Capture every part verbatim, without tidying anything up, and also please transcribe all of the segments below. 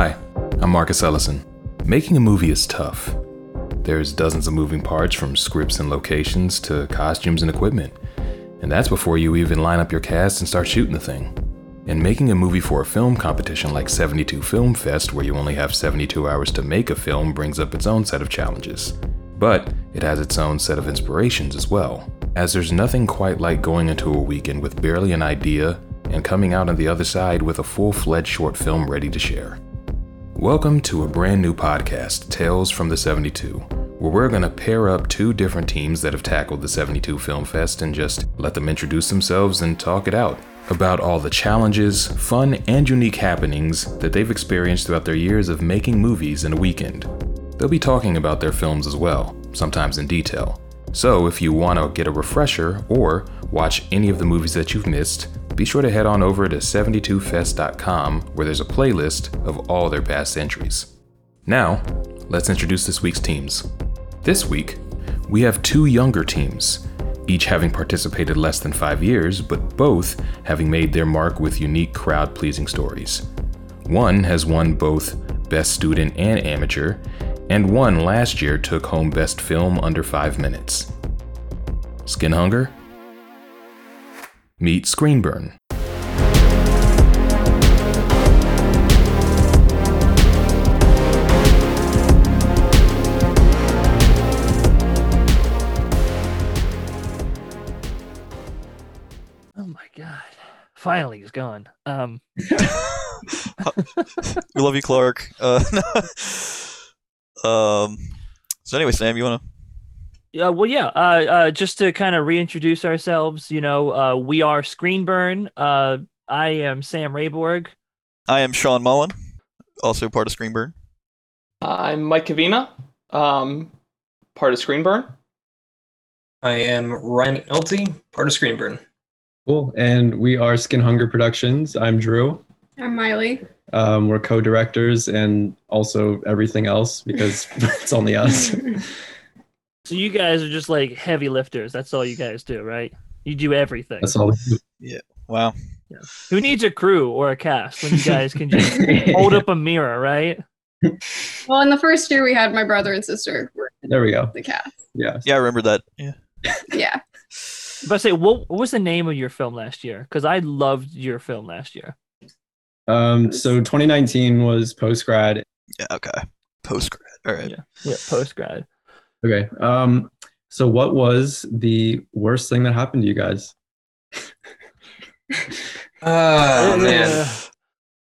Hi, I'm Marcus Ellison. Making a movie is tough. There's dozens of moving parts, from scripts and locations to costumes and equipment. And that's before you even line up your cast and start shooting the thing. And making a movie for a film competition like seventy-two Film Fest, where you only have seventy-two hours to make a film, brings up its own set of challenges. But it has its own set of inspirations as well, as there's nothing quite like going into a weekend with barely an idea and coming out on the other side with a full-fledged short film ready to share. Welcome to a brand new podcast, Tales from the seventy-two, where we're going to pair up two different teams that have tackled the seventy-two Film Fest and just let them introduce themselves and talk it out about all the challenges, fun, and unique happenings that they've experienced throughout their years of making movies in a weekend. They'll be talking about their films as well, sometimes in detail. So if you want to get a refresher or watch any of the movies that you've missed, be sure to head on over to seventy-two fest dot com, where there's a playlist of all their past entries. Now, let's introduce this week's teams. This week, we have two younger teams, each having participated less than five years, but both having made their mark with unique crowd-pleasing stories. One has won both Best Student and Amateur, and one last year took home Best Film Under five minutes. Skinhunger? Meet ScreenBurn. Oh my God. Finally, he's gone. Um. We love you, Clark. Uh, um. So anyway, Sam, you want to... Yeah, well, yeah, uh, uh, just to kind of reintroduce ourselves, you know, uh, we are ScreenBurn. Uh, I am Sam Rayborg. I am Sean Mullen, also part of ScreenBurn. I'm Mike Kavina, um, part of ScreenBurn. I am Ryan Elty, part of ScreenBurn. Cool, and we are Skinhunger Productions. I'm Drew. I'm Miley. Um, we're co-directors and also everything else, because it's only us. So you guys are just like heavy lifters. That's all you guys do, right? You do everything. That's all we do. Yeah. Wow. Yeah. Who needs a crew or a cast when you guys can just hold up a mirror, right? Well, in the first year we had my brother and sister. There we go. The cast. Yeah. Yeah, I remember that. Yeah. Yeah. But I say, what, what was the name of your film last year? Because I loved your film last year. Um. So twenty nineteen was Post-grad. Yeah. Okay. Post-grad. All right. Yeah. Yeah. Post-grad. Okay. Um, so what was the worst thing that happened to you guys? Oh, man.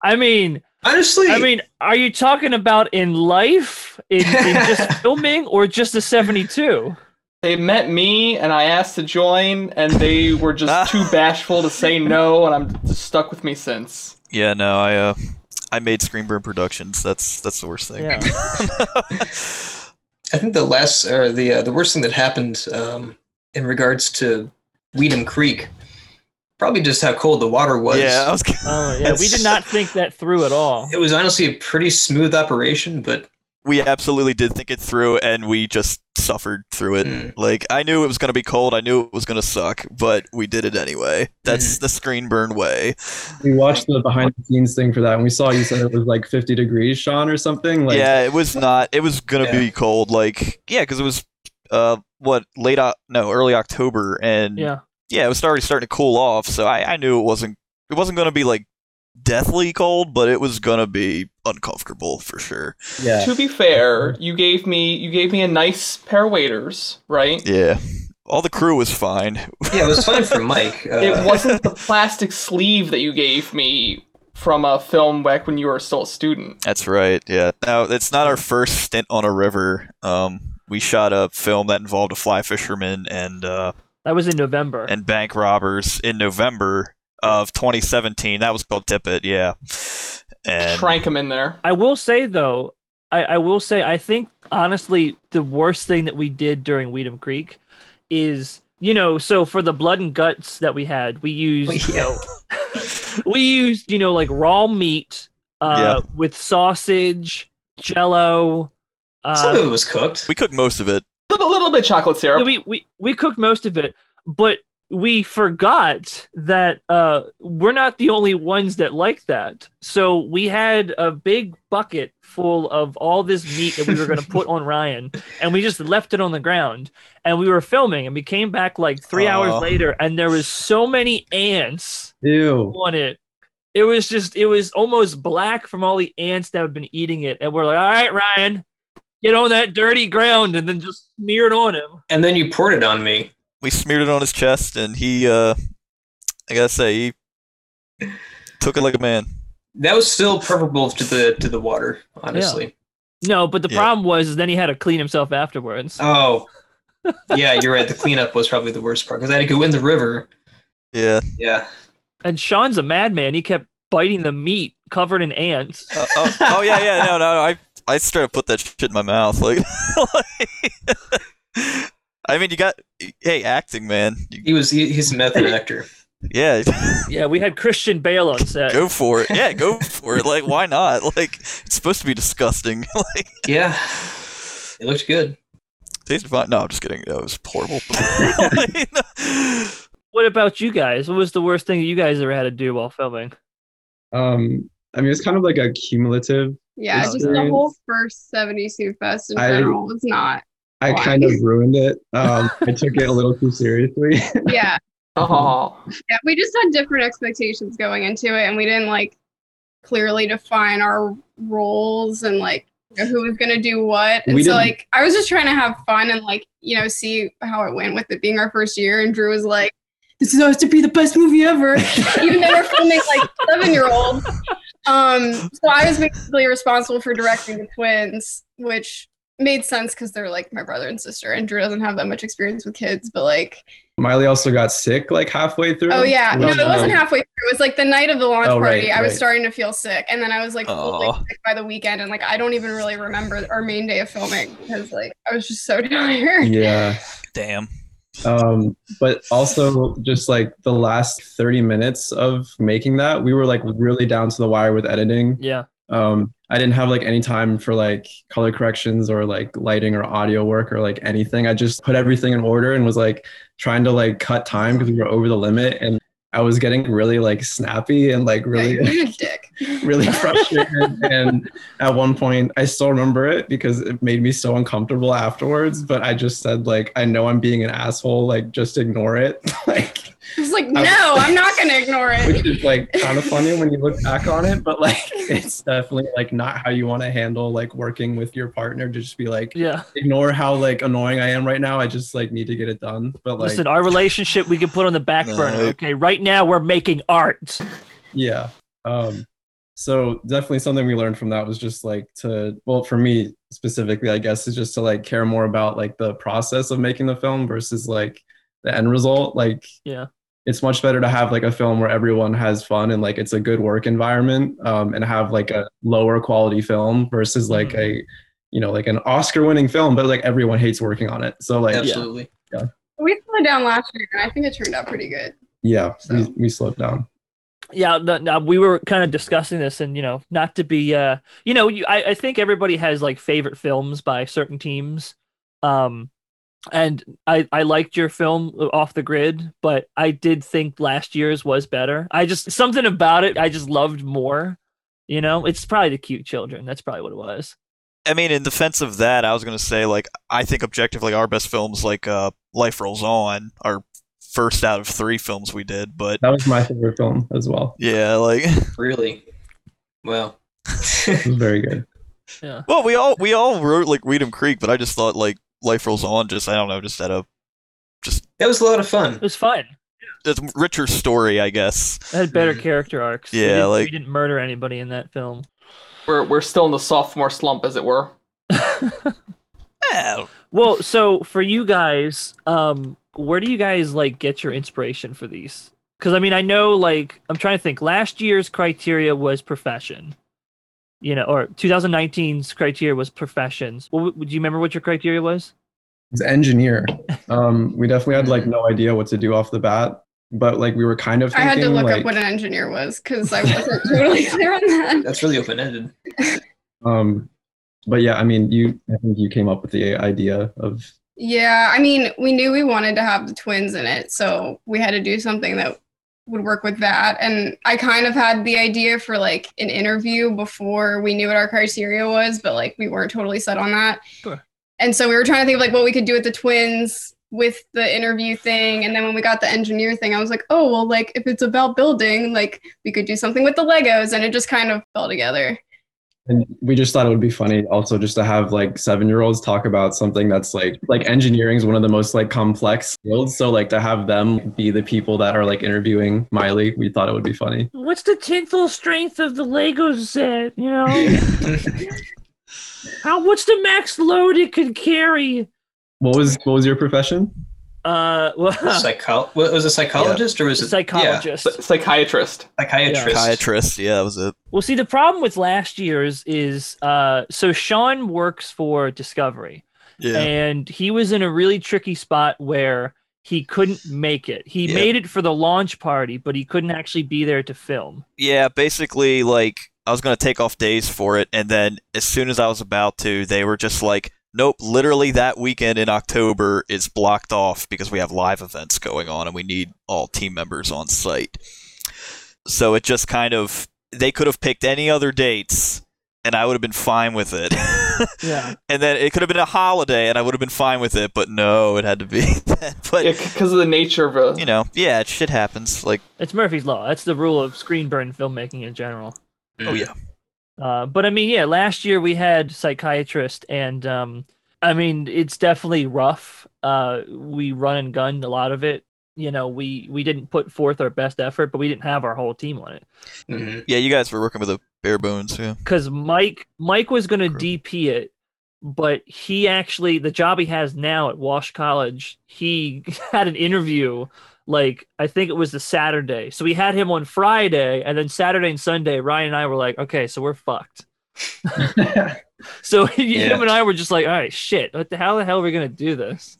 I mean, honestly, I mean, are you talking about in life, in, in just filming, or just the seventy-two? They met me and I asked to join, and they were just too bashful to say no, and I'm just stuck with me since. Yeah, no, I uh, I made ScreenBurn Productions. That's that's the worst thing. Yeah. I think the last, or the uh, the worst thing that happened um, in regards to Wheaton Creek, probably just how cold the water was. Yeah, I was kidding. Oh, yeah, we did not think that through at all. It was honestly a pretty smooth operation, but we absolutely did think it through, and we just suffered through it. Mm. Like, I knew it was going to be cold, I knew it was going to suck, but we did it anyway. That's mm. the ScreenBurn way. We watched the behind-the-scenes thing for that, and we saw you said it was like fifty degrees, Sean, or something. Like, yeah, it was not. It was going to yeah. be cold. Like, yeah, because it was uh, what late o- no early October, and yeah. yeah, it was already starting to cool off. So I, I knew it wasn't it wasn't going to be like deathly cold, but it was gonna be uncomfortable for sure. Yeah. To be fair, you gave me you gave me a nice pair of waders, right? Yeah. All the crew was fine. Yeah, it was fine for Mike. Uh, it wasn't the plastic sleeve that you gave me from a film back when you were still a student. That's right. Yeah. Now it's not our first stint on a river. Um, we shot a film that involved a fly fisherman and uh, that was in November and bank robbers in November of twenty seventeen. That was Bill Tippett, yeah. And shrank him in there. I will say, though, I, I will say, I think, honestly, the worst thing that we did during Wheaton Creek is, you know, so for the blood and guts that we had, we used, you know, we used, you know, like raw meat uh, yeah. with sausage, Jell-O. Uh, Some of it was cooked. We cooked most of it. A little bit of chocolate syrup. We, we, we cooked most of it, but we forgot that uh, we're not the only ones that like that. So we had a big bucket full of all this meat that we were going to put on Ryan, and we just left it on the ground. And we were filming, and we came back like three oh. hours later, and there was so many ants Ew. on it. It was just, it was almost black from all the ants that had been eating it. And we're like, all right, Ryan, get on that dirty ground, and then just smear it on him. And then you poured it on me. We smeared it on his chest, and he, uh, I gotta say, he took it like a man. That was still preferable to the to the water, honestly. Yeah. No, but the yeah. problem was is then he had to clean himself afterwards. Oh, yeah, you're right. The cleanup was probably the worst part, because I had to go in the river. Yeah. Yeah. And Sean's a madman. He kept biting the meat covered in ants. Uh, oh, oh, yeah, yeah. No, no, no. I, I straight up put that shit in my mouth. Like... like I mean, you got, hey, acting, man. You, he was, he, he's a method actor. Yeah. Yeah, we had Christian Bale on set. Go for it. Yeah, go for it. Like, why not? Like, it's supposed to be disgusting. Like, yeah. It looked good. Tasted fine. No, I'm just kidding. That was horrible. What about you guys? What was the worst thing you guys ever had to do while filming? Um, I mean, it's kind of like a cumulative Yeah, experience. Just the whole first seventy-two Fest in general was not. I Why? kind of ruined it. Um, I took it a little too seriously. Yeah. Oh. Yeah, we just had different expectations going into it, and we didn't like clearly define our roles and like who was gonna do what. And we so didn't... like I was just trying to have fun and like you know see how it went with it being our first year. And Drew was like, "This is supposed to be the best movie ever," even though we're filming like seven-year-olds. Um, so I was basically responsible for directing the twins, which made sense because they're like my brother and sister, and Drew doesn't have that much experience with kids, but like Miley also got sick like halfway through. Oh yeah. No, no, no it wasn't no. halfway through. It was like the night of the launch oh, party. Right, I right. was starting to feel sick, and then I was like totally sick by the weekend, and like I don't even really remember our main day of filming because like I was just so tired. Yeah. Damn. Um, but also just like the last thirty minutes of making that, we were like really down to the wire with editing. Yeah. Um, I didn't have like any time for like color corrections or like lighting or audio work or like anything. I just put everything in order and was like trying to like cut time because we were over the limit, and I was getting really like snappy and like really yeah, you're a dick. really frustrated. And at one point I still remember it because it made me so uncomfortable afterwards, but I just said like, I know I'm being an asshole, like just ignore it. Like I was like, no, was, I'm not gonna ignore it. Which is like kind of funny when you look back on it, but like it's definitely like not how you want to handle like working with your partner, to just be like, yeah, ignore how like annoying I am right now. I just like need to get it done. But like, listen, our relationship we can put on the back no. burner. Okay, right now we're making art. Yeah. Um. So definitely something we learned from that was just like to, well, for me specifically, I guess, is just to like care more about like the process of making the film versus like the end result. Like, yeah. It's much better to have like a film where everyone has fun and like it's a good work environment, um, and have like a lower quality film versus like mm-hmm. a, you know, like an Oscar winning film, but like everyone hates working on it. So like, absolutely. Yeah. We slowed down last year, and I think it turned out pretty good. Yeah, so. we, we slowed down. Yeah, no, no, we were kind of discussing this, and, you know, not to be, uh, you know, you, I, I think everybody has like favorite films by certain teams. Um, And I, I liked your film Off the Grid, but I did think last year's was better. I just, something about it, I just loved more. You know, it's probably the cute children. That's probably what it was. I mean, in defense of that, I was going to say, like, I think objectively our best films, like uh, Life Rolls On, are first out of three films we did. But that was my favorite film as well. Yeah, like. Really? Wow. It was very good. Yeah. Well, we all, we all wrote, like, Wheaton Creek, but I just thought, like, Life Rolls On, just, I don't know, just set up. Just that was a lot of fun. It was fun. It's a richer story, I guess. It had better character arcs. Yeah, we didn't, like we didn't murder anybody in that film. We're we're still in the sophomore slump, as it were. Yeah. Well, so for you guys, um, where do you guys like get your inspiration for these? Because I mean, I know, like, I'm trying to think. Last year's criteria was profession. You know, or twenty nineteen's criteria was professions. What, do you remember what your criteria was? It's engineer. Um, we definitely had like no idea what to do off the bat, but like we were kind of thinking, I had to look like, up what an engineer was because I wasn't totally clear on that. That's really open-ended. Um, but yeah, I mean, you I think you came up with the idea of Yeah, I mean, we knew we wanted to have the twins in it, so we had to do something that would work with that. And I kind of had the idea for like an interview before we knew what our criteria was, but like we weren't totally set on that. Cool. And so we were trying to think of like what we could do with the twins with the interview thing. And then when we got the engineer thing, I was like, oh, well, like if it's about building, like we could do something with the Legos, and it just kind of fell together. And we just thought it would be funny also just to have like seven-year-olds talk about something that's like, like engineering is one of the most like complex fields. So like to have them be the people that are like interviewing Miley, we thought it would be funny. What's the tensile strength of the Lego set, you know? How, what's the max load it could carry? What was, what was your profession? Uh, well, Psycho- what, was it a psychologist yeah. or was it a psychologist? Yeah. Psy- psychiatrist. Psychiatrist. Yeah. Psychiatrist, yeah, that was it. Well, see, the problem with last year's is, uh, so Sean works for Discovery. Yeah. And he was in a really tricky spot where he couldn't make it. He yeah. made it for the launch party, but he couldn't actually be there to film. Yeah, basically, like, I was going to take off days for it, and then as soon as I was about to, they were just like, nope, literally that weekend in October is blocked off because we have live events going on and we need all team members on site. So it just kind of, they could have picked any other dates and I would have been fine with it. Yeah. And then it could have been a holiday and I would have been fine with it, but no, it had to be that. But because yeah, of the nature of it. You know, yeah, shit happens. Like, it's Murphy's Law. That's the rule of screen burn filmmaking in general. Oh, yeah. Uh, but I mean, yeah, last year we had psychiatrist, and um, I mean, it's definitely rough. Uh, we run and gunned a lot of it. You know, we, we didn't put forth our best effort, but we didn't have our whole team on it. Mm-hmm. Yeah, you guys were working with the bare bones. Yeah. Because Mike, Mike was going to D P it, but he actually, the job he has now at Wash College, he had an interview. Like, I think it was the Saturday. So we had him on Friday, and then Saturday and Sunday, Ryan and I were like, okay, so we're fucked. So yeah. Him and I were just like, all right, shit, what the, how the hell are we going to do this?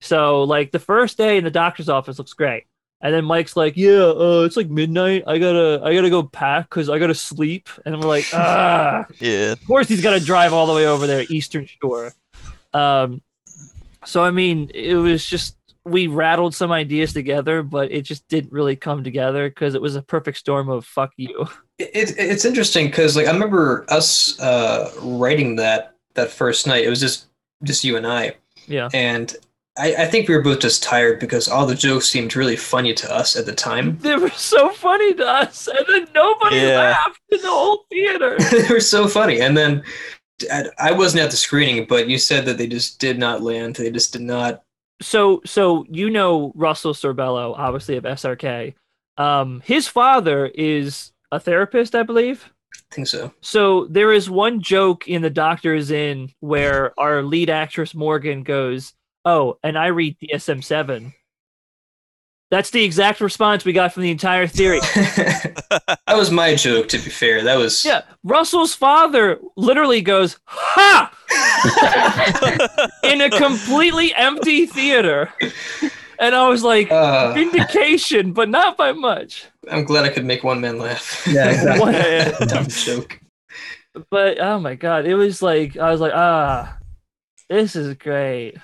So, like, the first day in the doctor's office looks great. And then Mike's like, yeah, uh, it's like midnight. I gotta I gotta go pack because I gotta sleep. And we're like, ah. Yeah. Of course he's got to drive all the way over there, Eastern Shore. Um. So, I mean, it was just, we rattled some ideas together, but it just didn't really come together because it was a perfect storm of fuck you. It, it, it's interesting because, like, I remember us uh, writing that that first night. It was just, just you and I. Yeah. And I, I think we were both just tired because all the jokes seemed really funny to us at the time. They were so funny to us, and then nobody yeah. laughed in the whole theater. They were so funny. And then I wasn't at the screening, but you said that they just did not land. They just did not. So, so you know Russell Sorbello, obviously of S R K. Um, his father is a therapist, I believe. I think so. So there is one joke in the Doctor's Inn where our lead actress Morgan goes, "Oh, and I read D S M seven." That's the exact response we got from the entire theory. That was my joke, to be fair. That was yeah. Russell's father literally goes, "Ha!" in a completely empty theater, and I was like, uh, vindication, but not by much. I'm glad I could make one man laugh. Yeah, exactly. yeah, yeah. Dumb joke. But oh my god, it was like I was like, ah, this is great.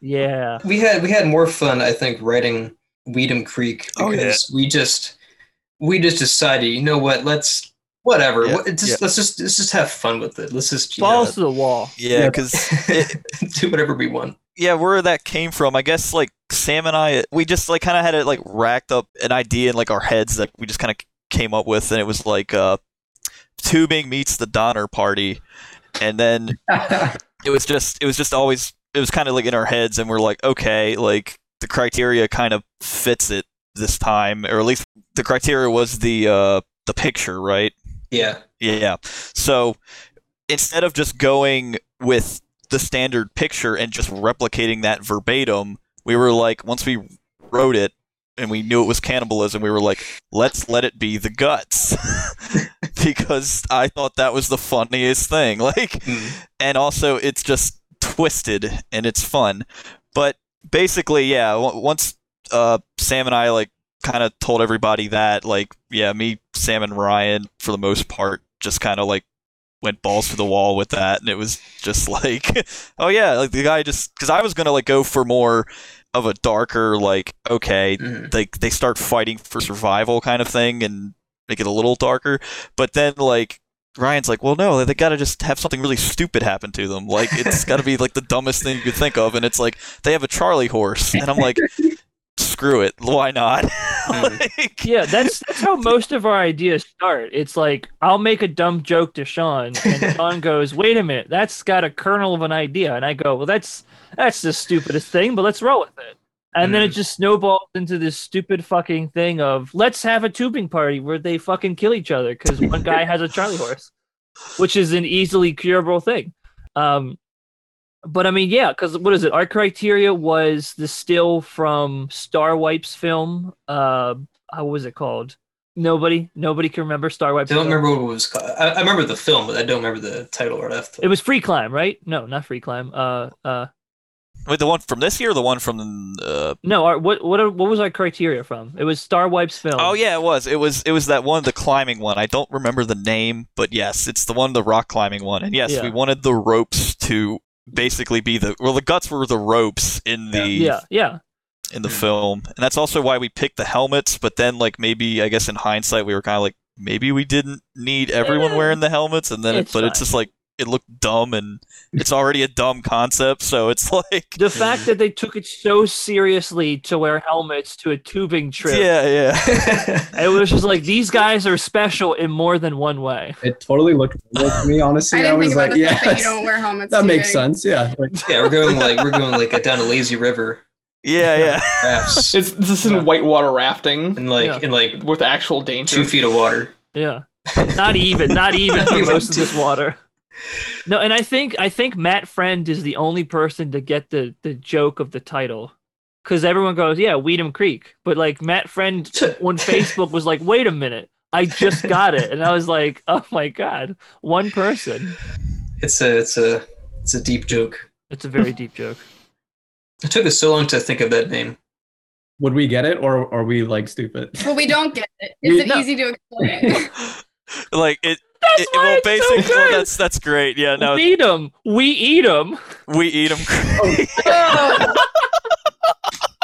Yeah, we had we had more fun, I think, writing Wheaton Creek because oh, yeah. we just we just decided, you know what, let's. Whatever. Yeah, just, yeah. Let's just let's just have fun with it. Let's just balls to the wall. Yeah, because do whatever we want. Yeah, where that came from, I guess. Like Sam and I, we just like kind of had it like racked up an idea in like our heads that we just kind of came up with, and it was like uh, tubing meets the Donner Party, and then it was just it was just always it was kind of like in our heads, and we're like, okay, like the criteria kind of fits it this time, or at least the criteria was the uh, the picture, right? Yeah. Yeah. So instead of just going with the standard picture and just replicating that verbatim, we were like, once we wrote it and we knew it was cannibalism, we were like, let's let it be the guts. Because I thought that was the funniest thing. Like, mm. And also it's just twisted and it's fun. But basically, yeah, w- once uh, Sam and I like kind of told everybody that, like, yeah, me, Sam, and Ryan, for the most part, just kind of like went balls to the wall with that, and it was just like, oh yeah, like the guy just, because I was gonna like go for more of a darker, like, okay, mm. like they start fighting for survival kind of thing and make it a little darker, but then like Ryan's like, well, no, they gotta just have something really stupid happen to them. Like, it's gotta be like the dumbest thing you could think of, and it's like they have a Charlie horse, and I'm like, screw it, why not? Like, yeah, that's that's how most of our ideas start. It's like, I'll make a dumb joke to Sean, and Sean goes, wait a minute, that's got a kernel of an idea, and I go, well, that's that's the stupidest thing, but let's roll with it. And mm. then it just snowballs into this stupid fucking thing of, let's have a tubing party where they fucking kill each other because one guy has a Charlie horse, which is an easily curable thing. Um, but I mean, yeah, because what is it? Our criteria was the still from Starwipe's film. Uh, how was it called? Nobody, nobody can remember Starwipe. I don't remember what it was called. I, I remember the film, but I don't remember the title or that. It was Free Climb, right? No, not Free Climb. Uh, uh. Wait, the one from this year, or the one from uh... no? Our, what what what was our criteria from? It was Starwipe's film. Oh yeah, it was. It was it was that one, the climbing one. I don't remember the name, but yes, it's the one, the rock climbing one. And yes, yeah. we wanted the ropes to basically be the well, the guts were the ropes in the yeah yeah in the mm-hmm. film, and that's also why we picked the helmets. But then, like, maybe I guess in hindsight, we were kind of like, maybe we didn't need everyone yeah. wearing the helmets, and then it's it, but fine. It's just like. It looked dumb, and it's already a dumb concept, so it's like... The fact that they took it so seriously to wear helmets to a tubing trip. Yeah, yeah. It was just like, these guys are special in more than one way. It totally looked like me, honestly. I, I was like, yeah, that you don't wear helmets. That makes sense, yeah. Like, yeah, we're going like, we're going like down a lazy river. Yeah, yeah. Rafts. It's this is yeah. whitewater rafting. And like, yeah. and like with actual danger. Two feet of water. Yeah. Not even, not even for most of this water. No, and I think I think Matt Friend is the only person to get the, the joke of the title, because everyone goes, yeah, Wheaton Creek, but like Matt Friend on Facebook was like, wait a minute, I just got it, and I was like, oh my god, one person. It's a it's a it's a deep joke. It's a very deep joke. It took us so long to think of that name. Would we get it, or are we like stupid? Well, we don't get it. Is we, it no. easy to explain? Like it. That's it, why well, it's basically, so well, that's that's great. Yeah, no. We eat them. We eat them. We eat them. Oh.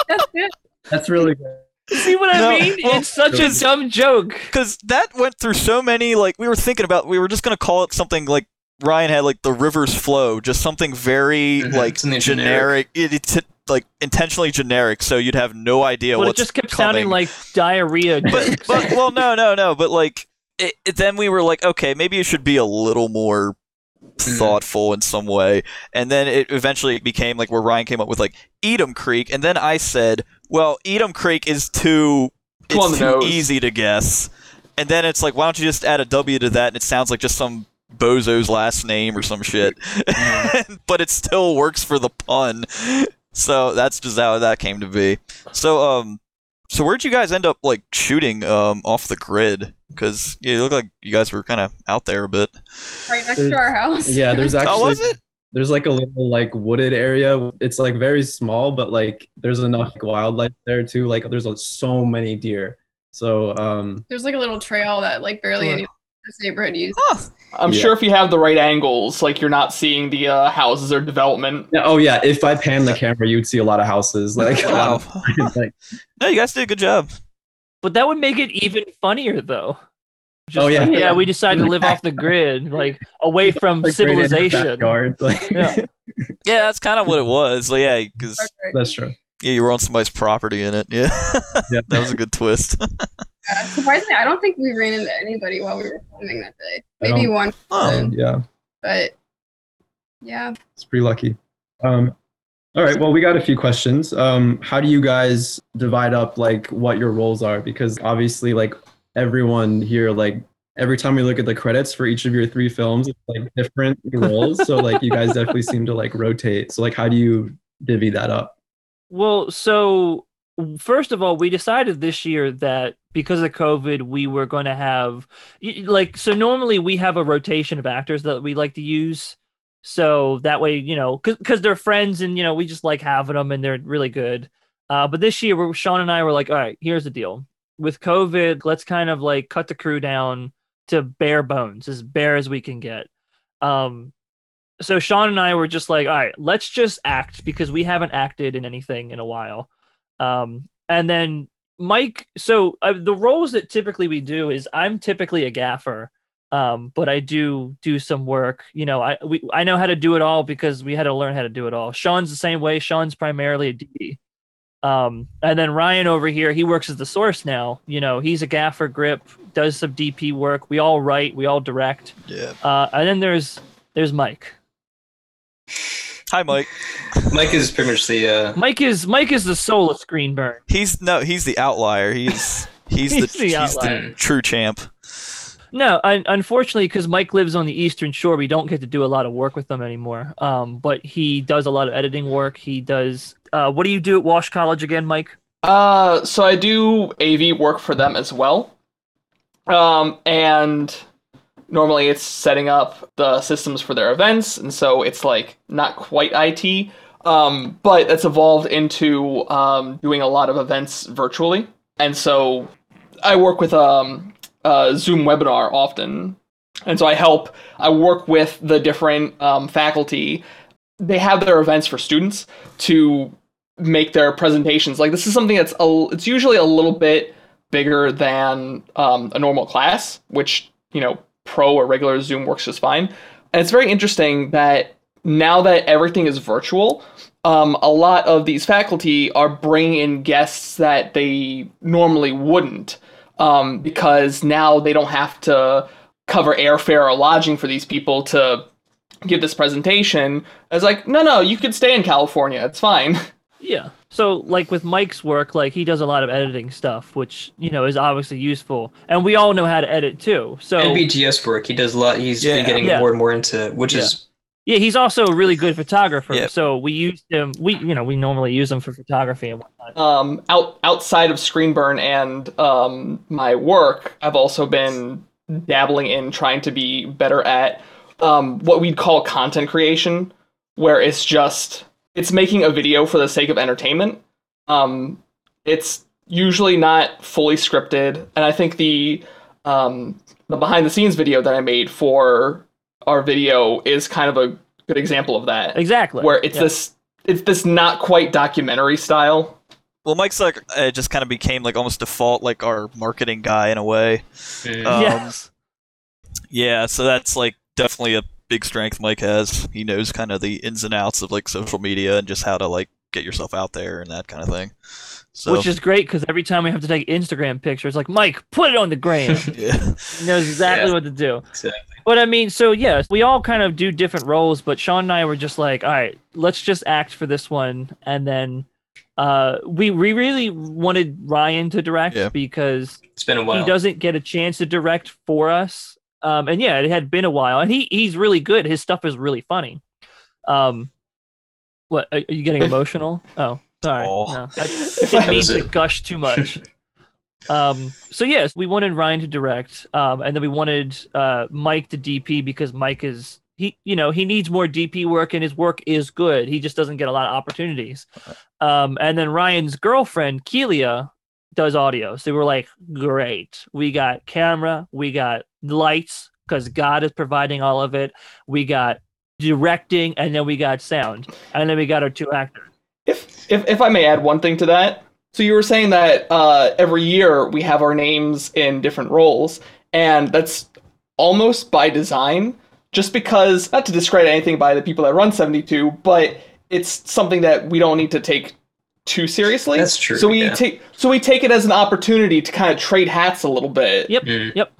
That's it. That's really good. See what no, I mean? Well, it's such a dumb joke. Because that went through so many. Like we were thinking about, we were just gonna call it something like Ryan had, like the rivers flow, just something very mm-hmm. like something generic. generic. It, it's like intentionally generic, so you'd have no idea. Well, what's it just kept coming. Sounding like diarrhea. But, but well, no, no, no. But like. It, it, then we were like, okay, maybe it should be a little more thoughtful in some way. And then it eventually became like where Ryan came up with like Edom Creek, and then I said, well, Edom Creek is too, it's too easy to guess. And then it's like, why don't you just add a W to that, and it sounds like just some bozo's last name or some shit. Mm. But it still works for the pun. So that's just how that came to be. So, um... So where'd you guys end up like shooting um, off the grid? Because yeah, you look like you guys were kind of out there a bit. Right next there's, to our house. Yeah, there's actually. Oh, was it? There's like a little like wooded area. It's like very small, but like there's enough like, wildlife there too. Like there's like, so many deer. So um. There's like a little trail that like barely uh, anyone in this neighborhood uses. Huh. I'm yeah. sure if you have the right angles, like you're not seeing the uh, houses or development. Yeah, oh yeah, if I pan the camera, you'd see a lot of houses. Like, wow. um, like no, you guys did a good job. But that would make it even funnier, though. Just oh yeah, like, yeah. We decided to live off the grid, like away from like, civilization. Right like, yeah. yeah, that's kind of what it was. Like, yeah, because that's true. Yeah, you were on somebody's property in it. Yeah, yeah. That was a good twist. Yeah, surprisingly, I don't think we ran into anybody while we were filming that day. Maybe one. Oh, yeah. But, yeah. It's pretty lucky. Um, all right. Well, we got a few questions. Um, how do you guys divide up, like, what your roles are? Because, obviously, like, everyone here, like, every time we look at the credits for each of your three films, it's, like, different roles. So, like, you guys definitely seem to, like, rotate. So, like, how do you divvy that up? Well, so... First of all, we decided this year that because of COVID, we were going to have like so normally we have a rotation of actors that we like to use. So that way, you know, because they're friends and, you know, we just like having them and they're really good. Uh, but this year, Sean and I were like, all right, here's the deal with COVID. Let's kind of like cut the crew down to bare bones, as bare as we can get. Um, so Sean and I were just like, all right, let's just act because we haven't acted in anything in a while. Um, and then Mike, so uh, the roles that typically we do is I'm typically a gaffer, um, but I do do some work. You know, I we I know how to do it all because we had to learn how to do it all. Sean's the same way. Sean's primarily a D. Um, and then Ryan over here, he works as the source now. You know, he's a gaffer grip, does some D P work. We all write, we all direct. Yeah. Uh, and then there's there's Mike. Hi, Mike. Mike is pretty much the. Uh... Mike is Mike is the soul of ScreenBurn. He's no, he's the outlier. He's he's, he's the, the he's outlier. the true champ. No, un- unfortunately, because Mike lives on the Eastern Shore, we don't get to do a lot of work with him anymore. Um, but he does a lot of editing work. He does. Uh, what do you do at Wash College again, Mike? Uh, so I do A V work for them as well. Um, and normally it's setting up the systems for their events, and so it's like not quite I T, um, but it's evolved into um, doing a lot of events virtually. And so I work with um, a Zoom webinar often, and so I help, I work with the different um, faculty. They have their events for students to make their presentations. Like, this is something that's a, it's usually a little bit bigger than um, a normal class, which, you know, pro or regular Zoom works just fine. And it's very interesting that now that everything is virtual, um, a lot of these faculty are bringing in guests that they normally wouldn't, um, because now they don't have to cover airfare or lodging for these people to give this presentation. I was like, no, no, you could stay in California. It's fine. Yeah. So, like, with Mike's work, like, he does a lot of editing stuff, which, you know, is obviously useful. And we all know how to edit, too. So N B G S work, he does a lot. He's yeah. been getting yeah. more and more into, which yeah. is... Yeah, he's also a really good photographer. Yep. So we used him. We, you know, we normally use him for photography and whatnot. Um, out, outside of ScreenBurn and um, my work, I've also been dabbling in trying to be better at um, what we'd call content creation, where it's just... It's making a video for the sake of entertainment. Um, it's usually not fully scripted, and I think the um, the behind the scenes video that I made for our video is kind of a good example of that. Exactly, where it's yeah. this it's this not quite documentary style. Well, Mike's like uh, just kind of became like almost default like our marketing guy in a way. Mm. Um, yes. Yeah, so that's like definitely a big strength Mike has. He knows kind of the ins and outs of like social media and just how to like get yourself out there and that kind of thing. So, which is great because every time we have to take Instagram pictures, like, Mike, put it on the gram. yeah. He knows exactly yeah. what to do. Exactly. But I mean, so yeah, we all kind of do different roles, but Sean and I were just like, all right, let's just act for this one. And then uh, we, we really wanted Ryan to direct yeah. because it's been a while. He doesn't get a chance to direct for us. Um, and yeah, it had been a while, and he, he's really good. His stuff is really funny. Um, what are you getting emotional? Oh, sorry. Oh. No, I didn't mean to gush too much. Um, so yes, we wanted Ryan to direct, um, and then we wanted uh, Mike to D P because Mike is he, you know, he needs more D P work, and his work is good. He just doesn't get a lot of opportunities. Um, and then Ryan's girlfriend Kelia does audio, so we were like, great. We got camera, we got lights because God is providing all of it. We got directing, and then we got sound, and then we got our two actors. If if if I may add one thing to that, so you were saying that uh, every year we have our names in different roles, and that's almost by design, just because not to discredit anything by the people that run seventy-two, but it's something that we don't need to take too seriously. That's true. So we yeah. take so we take it as an opportunity to kind of trade hats a little bit. Yep. Mm-hmm. Yep.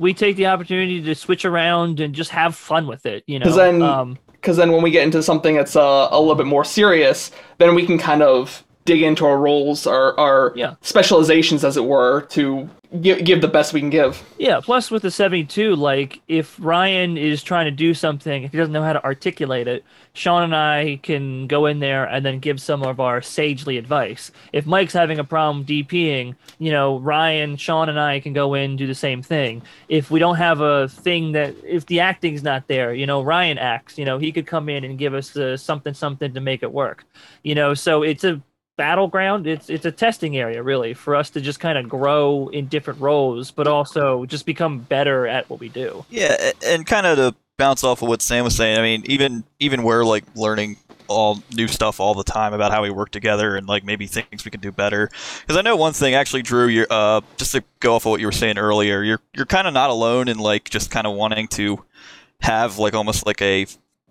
We take the opportunity to switch around and just have fun with it, you know. Because then, um, then, when we get into something that's uh, a little bit more serious, then we can kind of dig into our roles, our our yeah. specializations, as it were, to give give the best we can give. Yeah. Plus, with the seventy-two, like if Ryan is trying to do something, if he doesn't know how to articulate it, Sean and I can go in there and then give some of our sagely advice. If Mike's having a problem DPing, you know, Ryan, Sean, and I can go in and do the same thing. If we don't have a thing that, if the acting's not there, you know, Ryan acts, you know, he could come in and give us the something, something to make it work. You know, so it's a battleground. It's it's a testing area, really, for us to just kind of grow in different roles, but also just become better at what we do. Yeah, and kind of to bounce off of what Sam was saying. I mean, even even we're like learning all new stuff all the time about how we work together and like maybe things we can do better. Because I know one thing, actually, Drew, you're uh, just to go off of what you were saying earlier, you're you're kind of not alone in like just kind of wanting to have like almost like a,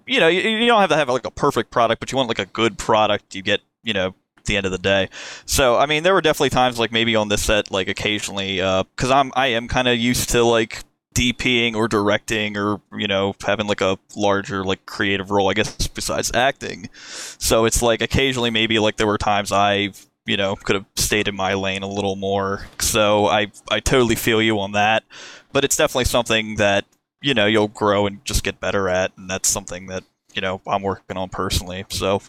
you know, you, you don't have to have like a perfect product, but you want like a good product you get, you know, at the end of the day. So I mean, there were definitely times like maybe on this set, like occasionally, because uh, I'm I am kind of used to like DPing or directing or, you know, having like a larger like creative role, I guess, besides acting. So it's like occasionally maybe like there were times I, you know, could have stayed in my lane a little more. So I, I totally feel you on that. But it's definitely something that, you know, you'll grow and just get better at. And that's something that, you know, I'm working on personally. So,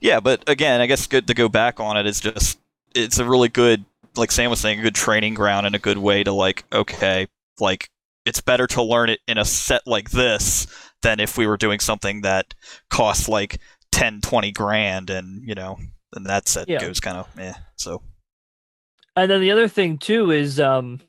yeah, but again, I guess good to go back on it. It's just, it's a really good, like Sam was saying, a good training ground and a good way to like, okay, like, it's better to learn it in a set like this than if we were doing something that costs like ten, twenty grand and, you know, and that set yeah. goes kind of, eh, so. And then the other thing too is um,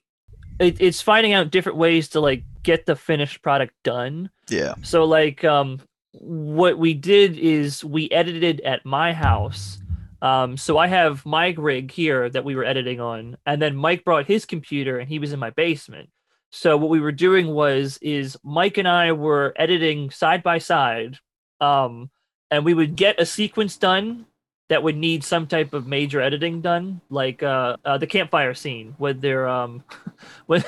it, it's finding out different ways to like get the finished product done. Yeah. So like um, what we did is we edited at my house. Um, so I have my rig here that we were editing on, and then Mike brought his computer and he was in my basement. So what we were doing was, is Mike and I were editing side by side, um, and we would get a sequence done that would need some type of major editing done, like uh, uh, the campfire scene when they're um, when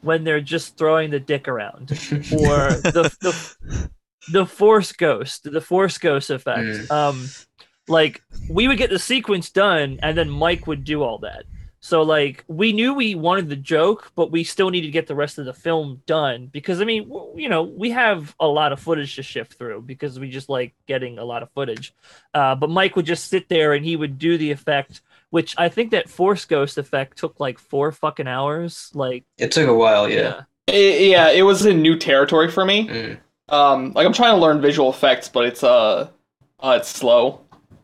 when they're just throwing the dick around, or the the, the force ghost, the force ghost effect. Mm. Um, like we would get the sequence done, and then Mike would do all that. So, like, we knew we wanted the joke, but we still needed to get the rest of the film done because, I mean, w- you know, we have a lot of footage to shift through because we just like getting a lot of footage. Uh, but Mike would just sit there and he would do the effect, which I think that Force Ghost effect took like four fucking hours. Like, it took a while, yeah. Yeah, it, yeah, it was in new territory for me. Mm. Um, like, I'm trying to learn visual effects, but it's uh, uh it's slow.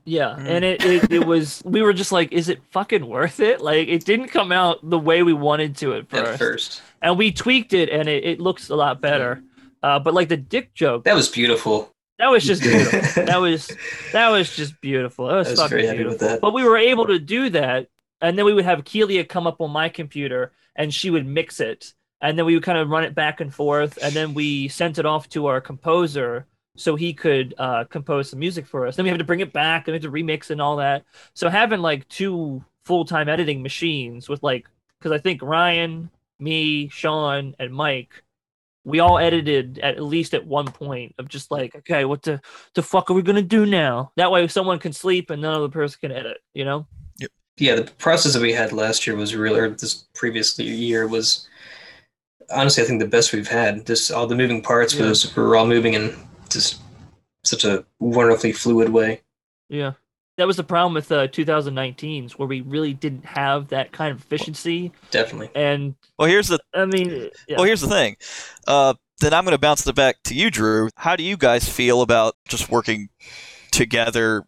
Yeah, and it, it, it was, we were just like, is it fucking worth it? Like, it didn't come out the way we wanted to at first. At first. And we tweaked it, and it, it looks a lot better. Uh, but, like, the dick joke. That was beautiful. That was just beautiful. that was that was just beautiful. That was, I was fucking beautiful. With that. But we were able to do that, and then we would have Kelia come up on my computer, and she would mix it. And then we would kind of run it back and forth, and then we sent it off to our composer, so he could uh, compose some music for us. Then we have to bring it back and we have to remix and all that. So having like two full-time editing machines with like, because I think Ryan, me, Sean, and Mike, we all edited at least at one point of just like, okay, what the, the fuck are we going to do now? That way someone can sleep and another person can edit, you know? Yep. Yeah, the process that we had last year was really, or this previous year was, honestly, I think the best we've had. This, all the moving parts yeah. was, we were all moving in just such a wonderfully fluid way. Yeah. That was the problem with uh, two thousand nineteens, where we really didn't have that kind of efficiency. Definitely. And well, here's the I mean, yeah. well, here's the thing. Uh, then I'm going to bounce it back to you, Drew. How do you guys feel about just working together?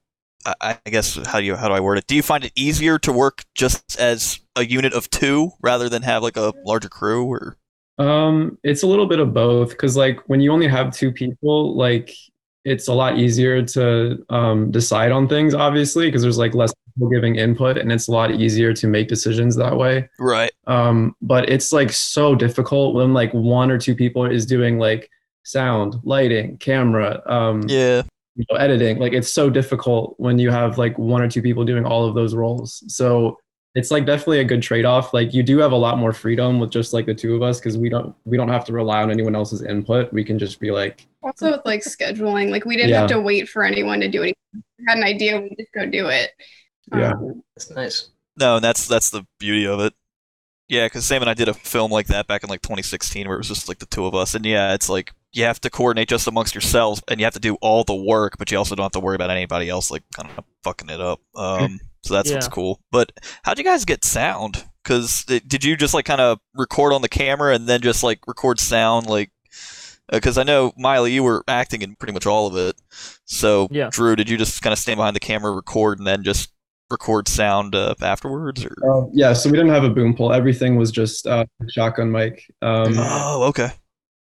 I, I guess, how do you, how do I word it? Do you find it easier to work just as a unit of two rather than have like a larger crew, or? Um, it's a little bit of both, because like when you only have two people, like it's a lot easier to um, decide on things, obviously, because there's like less people giving input and it's a lot easier to make decisions that way. Right. Um, but it's like so difficult when like one or two people is doing like sound, lighting, camera, um, yeah, you know, editing. Like it's so difficult when you have like one or two people doing all of those roles. So it's like definitely a good trade-off. Like you do have a lot more freedom with just like the two of us, because we don't we don't have to rely on anyone else's input. We can just be like. Also with like scheduling, like we didn't yeah. have to wait for anyone to do anything. We had an idea, we just go do it. Yeah, um, that's nice. No, and that's that's the beauty of it. Yeah, because Sam and I did a film like that back in like twenty sixteen, where it was just like the two of us, and yeah, it's like you have to coordinate just amongst yourselves, and you have to do all the work, but you also don't have to worry about anybody else like kind of fucking it up. Um. So that's yeah. what's cool. But how'd you guys get sound? Because did you just like kind of record on the camera and then just like record sound? Like, because uh, I know Miley, you were acting in pretty much all of it. So yeah. Drew, did you just kind of stand behind the camera, record, and then just record sound uh, afterwards? Or um, yeah, so we didn't have a boom pole. Everything was just uh, shotgun mic. Um, oh, okay.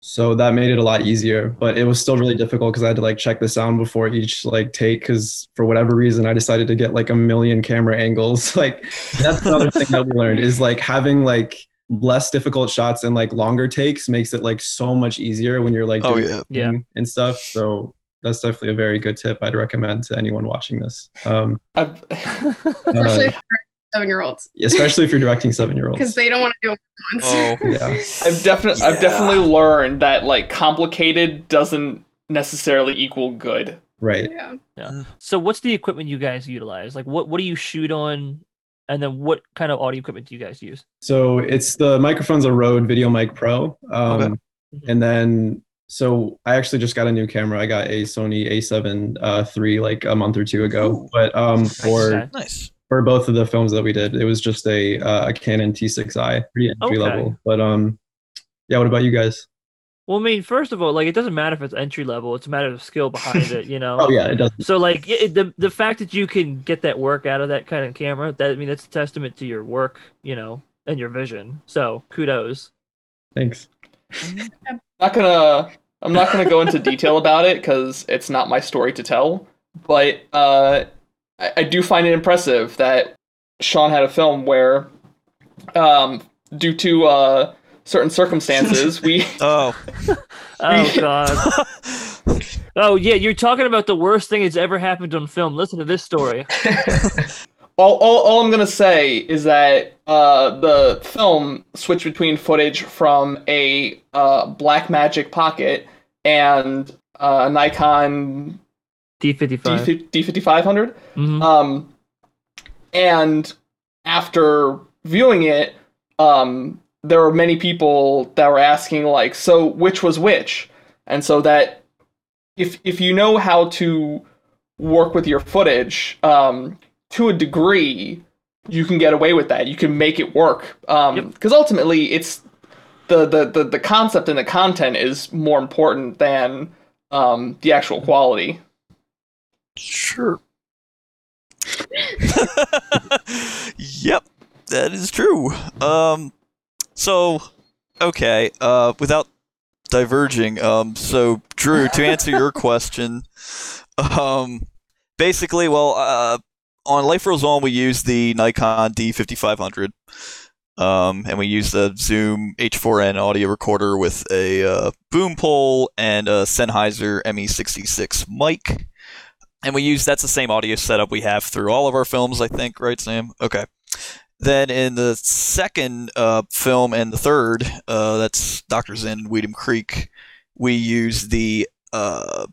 So that made it a lot easier, but it was still really difficult because I had to like check the sound before each like take, because for whatever reason I decided to get like a million camera angles. Like that's another thing that we learned is like having like less difficult shots and like longer takes makes it like so much easier when you're like oh doing yeah yeah and stuff. So that's definitely a very good tip I'd recommend to anyone watching this. Um, uh, especially for seven-year-olds. Especially if you're directing seven-year-olds. Because they don't want to do it once. Oh, yeah. I've definitely, yeah. I've definitely learned that like complicated doesn't necessarily equal good. Right. Yeah. Yeah. So what's the equipment you guys utilize? Like, what what do you shoot on? And then what kind of audio equipment do you guys use? So it's the microphone's a Rode VideoMic Pro, um, okay. and then. So I actually just got a new camera. I got a Sony A seven uh, three like a month or two ago. Ooh, but um, nice, for nice. for both of the films that we did, it was just a uh, a Canon T six I, pretty entry okay. level. But um, yeah. What about you guys? Well, I mean, first of all, like it doesn't matter if it's entry level; it's a matter of skill behind it, you know. Oh yeah, it doesn't. So like it, the the fact that you can get that work out of that kind of camera, that I mean, that's a testament to your work, you know, and your vision. So kudos. Thanks. Not gonna I'm not gonna go into detail about it because it's not my story to tell, but uh I, I do find it impressive that Sean had a film where um due to uh certain circumstances we oh oh god oh yeah you're talking about the worst thing that's ever happened on film. Listen to this story. All, all, all I'm gonna say is that uh, the film switched between footage from a uh, Blackmagic Pocket and uh, a Nikon D fifty-five. D fifty-five hundred. Mm-hmm. Um, and after viewing it, um, there were many people that were asking, like, so which was which? And so that if if you know how to work with your footage, um, to a degree, you can get away with that. You can make it work. Um, yep. 'Cause ultimately, it's the, the, the, the concept and the content is more important than um, the actual quality. Sure. Yep, that is true. Um, so, okay, uh, without diverging, um, so, Drew, to answer your question, um, basically, well... Uh, on Life Rolls On, we use the Nikon D fifty-five hundred, um, and we use the Zoom H four N audio recorder with a uh, boom pole and a Sennheiser M E sixty-six mic, and we use that's the same audio setup we have through all of our films, I think, right, Sam? Okay. Then in the second uh, film and the third, uh, that's Doctor's Inn, Wheaton Creek, we use the uh,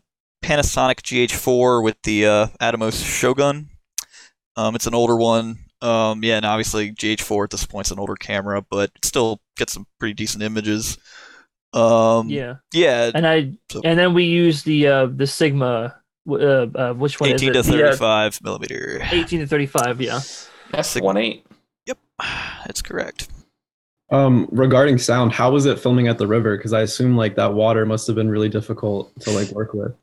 Panasonic G H four with the uh, Atomos Shogun. Um, it's an older one. Um, yeah, and obviously G H four at this point's an older camera, but it still gets some pretty decent images. Um, yeah, yeah. And I so. and then we use the uh, the Sigma. Uh, uh, which one? Eighteen is it? to thirty-five yeah. millimeter. Eighteen to thirty-five. Yeah. That's one eight. Yep, that's correct. Um, regarding sound, how was it filming at the river? Because I assume like that water must have been really difficult to like work with.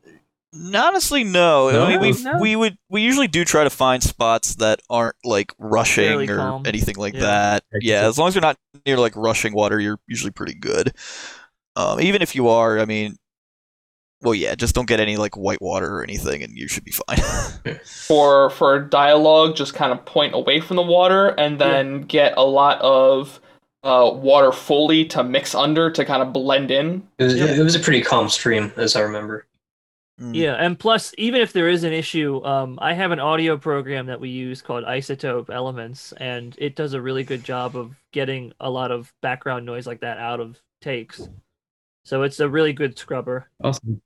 Honestly, no. no. I mean, we no. we would we usually do try to find spots that aren't like rushing really or calm. anything like yeah. that. Yeah, as long as you're not near like rushing water, you're usually pretty good. Um, even if you are, I mean, well, yeah, just don't get any like white water or anything, and you should be fine. for for dialogue, just kind of point away from the water, and then yeah. get a lot of uh, water fully to mix under to kind of blend in. It was, it was a pretty calm stream, as I remember. Yeah, and plus, even if there is an issue, um, I have an audio program that we use called Isotope Elements, and it does a really good job of getting a lot of background noise like that out of takes. So it's a really good scrubber. Awesome.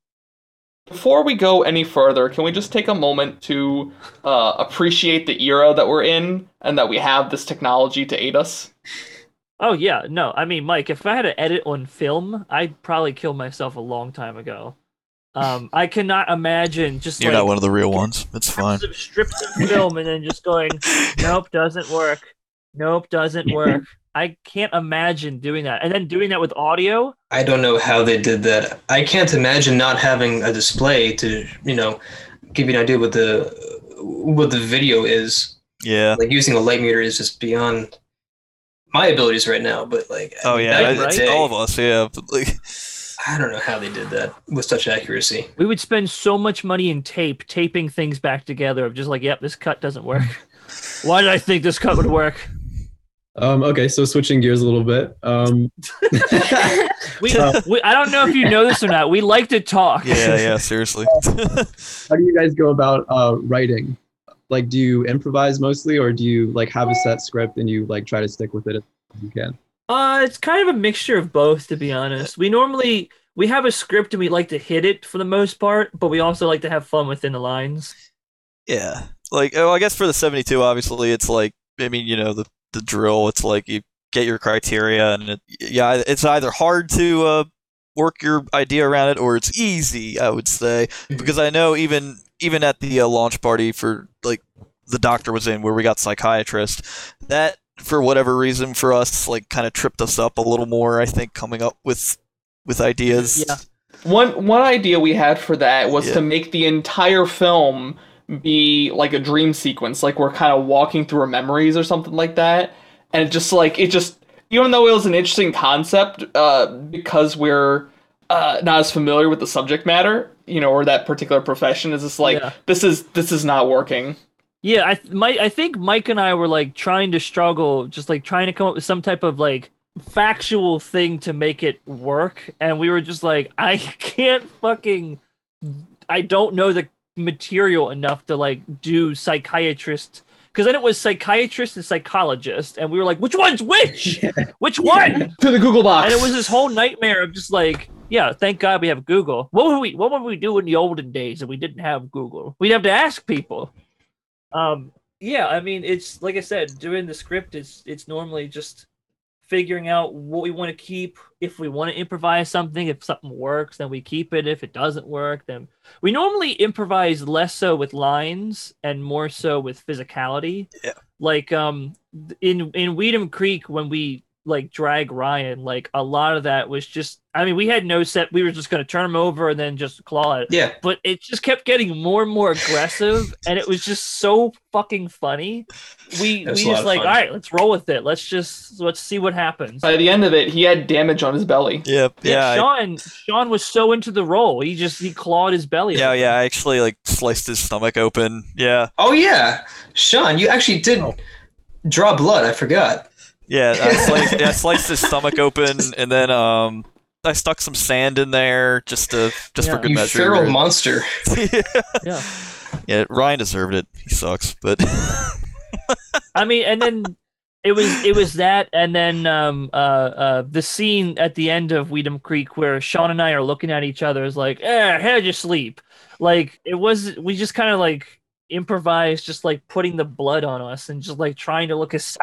Before we go any further, can we just take a moment to uh, appreciate the era that we're in and that we have this technology to aid us? Oh, yeah. No, I mean, Mike, if I had to edit on film, I'd probably kill myself a long time ago. Um, I cannot imagine just You're like... You're not one of the real ones. It's fine. Strips of film and then just going, nope, doesn't work. Nope, doesn't work. I can't imagine doing that. And then doing that with audio? I don't know how they did that. I can't imagine not having a display to, you know, give you an idea what the what the video is. Yeah. Like, using a light meter is just beyond my abilities right now, but, like... Oh, yeah. It's right? All of us, yeah. Like... I don't know how they did that with such accuracy. We would spend so much money in tape, taping things back together of just like, yep, this cut doesn't work. Why did I think this cut would work? Um, okay, so switching gears a little bit. Um, we, uh, we, I don't know if you know this or not. We like to talk. Yeah, yeah, seriously. uh, how do you guys go about uh, writing? Like, do you improvise mostly, or do you like have a set script and you like try to stick with it as you can? Uh, it's kind of a mixture of both, to be honest. We normally we have a script and we like to hit it for the most part, but we also like to have fun within the lines. Yeah, like oh, I guess for the seventy-two, obviously, it's like I mean, you know the. The drill. It's like you get your criteria, and it, yeah, it's either hard to uh, work your idea around it, or it's easy. I would say because I know even even at the uh, launch party for like the doctor was in where we got psychiatrist, that for whatever reason for us like kind of tripped us up a little more. I think coming up with with ideas. Yeah. One one idea we had for that was yeah. to make the entire film be like a dream sequence, like we're kind of walking through our memories or something like that, and it just like it just even though it was an interesting concept, uh, because we're uh, not as familiar with the subject matter, you know, or that particular profession, is just like yeah. this is this is not working. Yeah, I my, I think Mike and I were like trying to struggle, just like trying to come up with some type of like factual thing to make it work, and we were just like, I can't fucking, I don't know the material enough to like do psychiatrist, because then it was psychiatrist and psychologist, and we were like, which one's which? Yeah. Which one? Yeah. To the Google Docs. And it was this whole nightmare of just like, yeah, thank God we have Google. What would we what would we do in the olden days if we didn't have Google? We'd have to ask people. Um, yeah, I mean, it's like I said, doing the script is it's normally just figuring out what we want to keep. If we want to improvise something, if something works, then we keep it. If it doesn't work, then we normally improvise less so with lines and more so with physicality. Yeah. Like um, in in Wheaton Creek, when we like drag Ryan, like a lot of that was just, I mean, we had no set. We were just going to turn him over and then just claw it. Yeah. But it just kept getting more and more aggressive, and it was just so fucking funny. We we just like, all right, let's roll with it. Let's just let's see what happens. By the end of it, he had damage on his belly. Yep. Yeah. yeah Sean I, Sean was so into the role, he just he clawed his belly. Yeah. Open. Yeah. I actually like sliced his stomach open. Yeah. Oh yeah, Sean, you actually did oh. draw blood. I forgot. Yeah, I sliced, I sliced his stomach open, and then um, I stuck some sand in there just to just yeah. for good you measure. You feral monster. yeah. yeah. Yeah, Ryan deserved it. He sucks, but I mean, and then it was it was that, and then um, uh, uh, the scene at the end of Wheaton Creek where Sean and I are looking at each other is like, eh, how'd you sleep? Like it was, we just kind of like improvised, just like putting the blood on us and just like trying to look as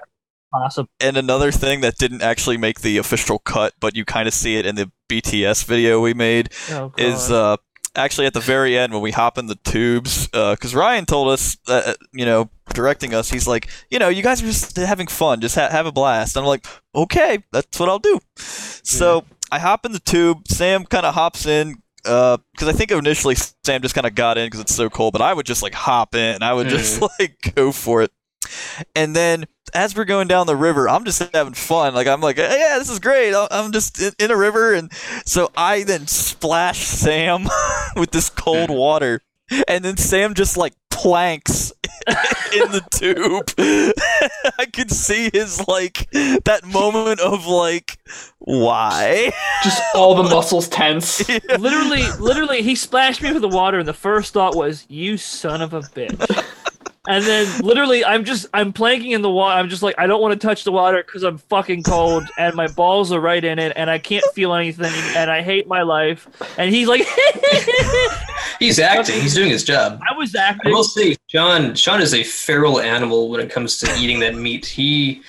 possible. And another thing that didn't actually make the official cut, but you kind of see it in the B T S video we made, oh, is uh, actually at the very end when we hop in the tubes, because uh, Ryan told us, uh, you know, directing us, he's like, you know, you guys are just having fun, just ha- have a blast. And I'm like, okay, that's what I'll do. Yeah. So I hop in the tube, Sam kind of hops in, because uh, I think initially Sam just kind of got in because it's so cold, but I would just like hop in, I would mm. just like go for it. And then as we're going down the river, I'm just having fun. Like I'm like, hey, yeah, this is great. I'm just in, in a river, and so I then splash Sam with this cold water, and then Sam just like planks in the tube. I could see his like that moment of like, why? Just all the muscles tense. Yeah. Literally, literally, he splashed me with the water, and the first thought was, "You son of a bitch." And then, literally, I'm just, I'm planking in the water. I'm just like, I don't want to touch the water because I'm fucking cold and my balls are right in it and I can't feel anything and I hate my life. And he's like... He's acting. He's doing his job. I was acting. I will say, Sean, Sean is a feral animal when it comes to eating that meat. He...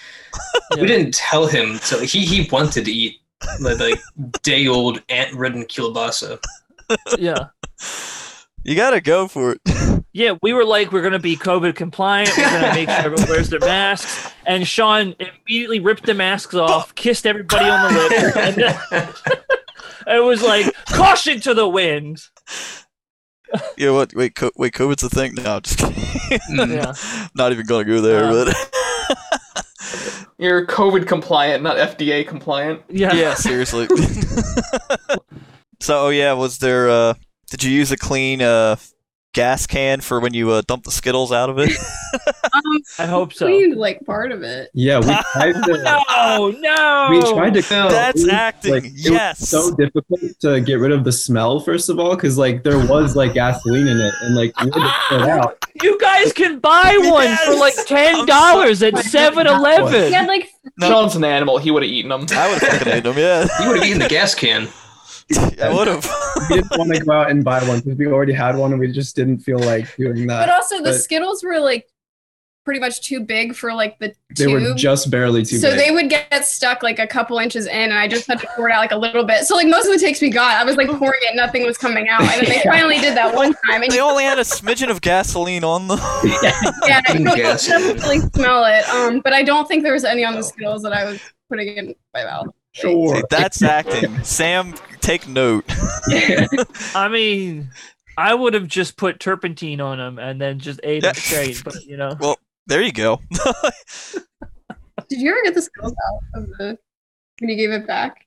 Yeah. We didn't tell him, so he, he wanted to eat like, like day-old ant-ridden kielbasa. Yeah. You gotta go for it. Yeah, we were like, we're going to be COVID compliant. We're going to make sure everyone wears their masks. And Sean immediately ripped the masks off, kissed everybody on the lips. And then, it was like, caution to the wind. Yeah, what? Wait, co- wait, COVID's a thing? No, I'm just kidding. Yeah. Not even going to go there. Uh, but you're COVID compliant, not F D A compliant. Yeah, yeah seriously. So, oh yeah, was there, uh, did you use a clean, uh, gas can for when you uh, dump the Skittles out of it? um, I hope so. Cleaned like part of it. Yeah, we tried to. no, no. We tried to. Kill. That's we, acting. Like, yes. It was so difficult to get rid of the smell, first of all, because like there was like gasoline in it, and like we had to fill it out. You guys can buy one yes! for like ten dollars so- at seven eleven. He had like. No. Sean's an animal. He would have eaten them. I would have fucking eaten them. Yeah. He would have eaten the gas can. I would have. We didn't want to go out and buy one because we already had one and we just didn't feel like doing that. But also the but Skittles were like pretty much too big for like the They tube. Were just barely too so big. So they would get stuck like a couple inches in and I just had to pour it out like a little bit. So like most of the takes we got, I was like pouring it, nothing was coming out. And then they finally did that one time. And they only had a smidgen of gasoline on them. Yeah, I don't definitely smell it. Um, but I don't think there was any on the Skittles that I was putting in my mouth. Sure. See, that's acting. Sam, take note. I mean, I would have just put turpentine on them and then just ate them straight, but you know. Well, there you go. Did you ever get the Skittles out of the when you gave it back?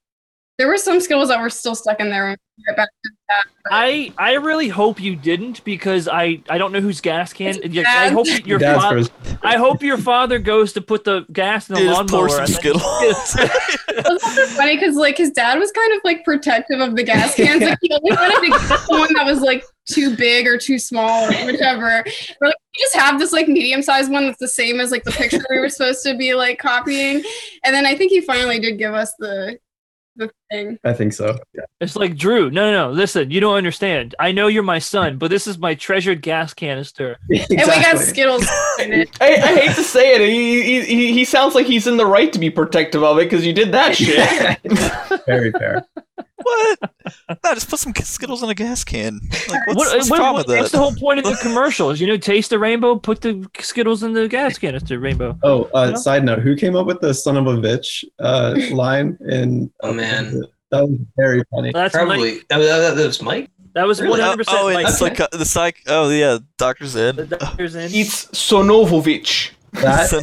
There were some Skittles that were still stuck in there. Back to that, I I really hope you didn't because I, I don't know whose gas can. I hope your father. I hope your father goes to put the gas in the lawnmower. Some Skittles. It's also funny because like his dad was kind of like protective of the gas cans. Like he only wanted to get one that was like too big or too small or whichever. We're like, you just have this like medium sized one that's the same as like the picture we were supposed to be like copying. And then I think he finally did give us the. The thing. I think so. Yeah. It's like, Drew, no, no, no, listen, you don't understand. I know you're my son, but this is my treasured gas canister. Exactly. And we got Skittles in it. I, I hate to say it. He, he he sounds like he's in the right to be protective of it because you did that shit. Very fair. What? No, just put some Skittles in a gas can. Like, what's, what, what's, what, what, what's the whole point of the commercials? You know, taste the rainbow, put the Skittles in the gas canister, rainbow. Oh, uh, you know? Side note, who came up with the son of a bitch uh, line? In, oh, man. That was very funny. That's Probably. Mike. That, that, that was Mike? That was really? one hundred percent oh, oh, Mike. It's like, the psych- oh, yeah, Doctor's Inn. The Doctor's Inn. It's Sonovovich. That,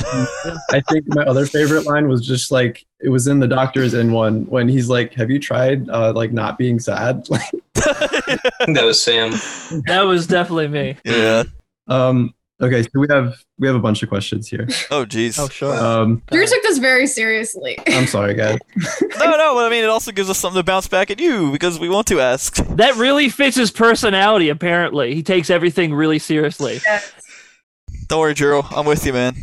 I think my other favorite line was just like it was in the Doctor's Inn one when he's like, "Have you tried uh, like not being sad?" That was Sam. That was definitely me. Yeah. Um. Okay. So we have we have a bunch of questions here. Oh geez. Oh sure. Um, Drew took this very seriously. I'm sorry, guys. no, no. But I mean, it also gives us something to bounce back at you because we want to ask. That really fits his personality. Apparently, he takes everything really seriously. Yes. Don't worry, Drew. I'm with you, man.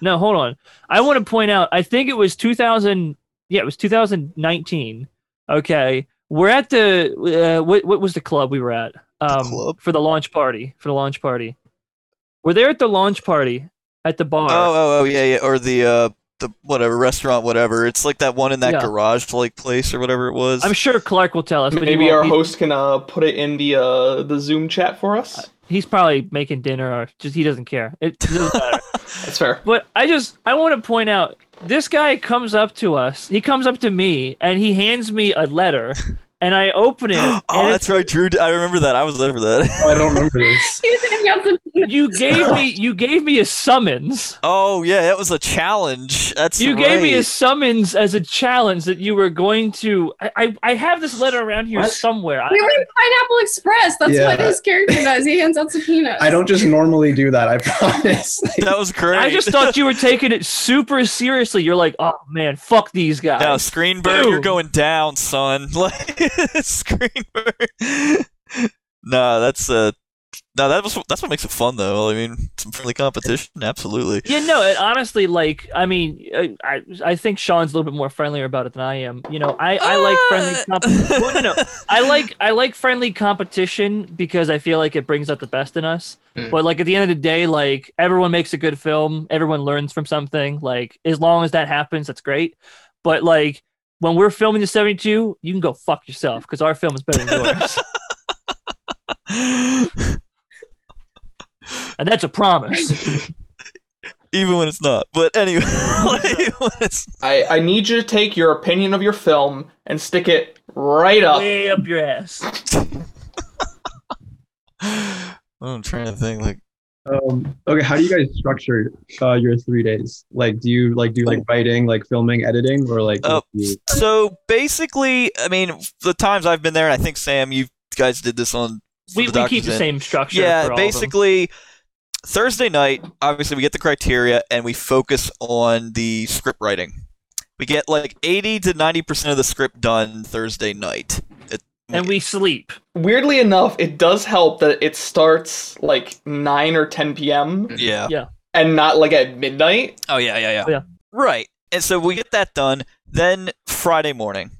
No, hold on. I want to point out, I think it was two thousand... Yeah, it was two thousand nineteen. Okay. We're at the... Uh, what, what was the club we were at? Um, the club? For the launch party. For the launch party. We're there at the launch party at the bar. Oh, oh, oh yeah, yeah. Or the... Uh... the whatever restaurant, whatever. It's like that one in that yeah. garage like place or whatever it was. I'm sure Clark will tell us. Maybe our be... host can uh, put it in the uh, the Zoom chat for us. Uh, he's probably making dinner or just he doesn't care. It doesn't matter. That's fair. But I just I want to point out this guy comes up to us. He comes up to me and he hands me a letter. And I open it. Oh, that's right, Drew. I remember that. I was there for that. Oh, I don't remember this. You gave me, you gave me a summons. Oh yeah, that was a challenge. That's you right. gave me a summons as a challenge that you were going to. I, I, I have this letter around here what? somewhere. We were in Pineapple Express. That's yeah. what his character does. He hands out subpoenas. I don't just normally do that. I promise. That was great. I just thought you were taking it super seriously. You're like, oh man, fuck these guys. Now, ScreenBurn, you're going down, son. Like. ScreenBurn. No, that's uh, no, that was that's what makes it fun though. I mean, some friendly competition, absolutely. Yeah, no, it, honestly, like, I mean, I I think Sean's a little bit more friendlier about it than I am. You know, I, I like friendly competition. Well, no, no, I like I like friendly competition because I feel like it brings out the best in us. Mm. But like at the end of the day, like everyone makes a good film, everyone learns from something. Like as long as that happens, that's great. But like. When we're filming the seventy-two, you can go fuck yourself because our film is better than yours. And that's a promise. Even when it's not. But anyway. I, I need you to take your opinion of your film and stick it right up. Way up your ass. I'm trying to think. Like, Um, okay, how do you guys structure uh, your three days? Like, do you like do like writing, like filming, editing, or like? Uh, you- so basically, I mean, the times I've been there, and I think Sam, you guys did this on. We we keep the same structure. Yeah, for all basically. Of them. Thursday night, obviously, we get the criteria and we focus on the script writing. We get like eighty to ninety percent of the script done Thursday night. It, and we sleep. Weirdly enough, it does help that it starts like nine or ten p.m. Yeah. Yeah. And not like at midnight. Oh, yeah, yeah, yeah. Oh, yeah. Right. And so we get that done. Then Friday morning,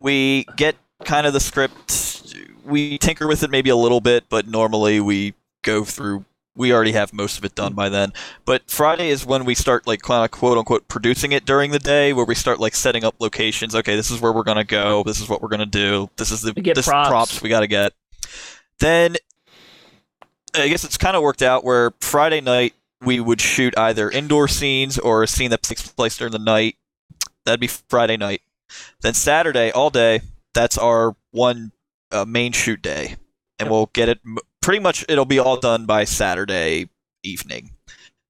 we get kind of the script. We tinker with it maybe a little bit, but normally we go through. We already have most of it done by then. But Friday is when we start, like, quote-unquote, producing it during the day, where we start, like, setting up locations. Okay, this is where we're going to go. This is what we're going to do. This is the this props. props we got to get. Then I guess it's kind of worked out where Friday night we would shoot either indoor scenes or a scene that takes place during the night. That'd be Friday night. Then Saturday, all day, that's our one uh, main shoot day. And we'll get it... M- Pretty much, it'll be all done by Saturday evening.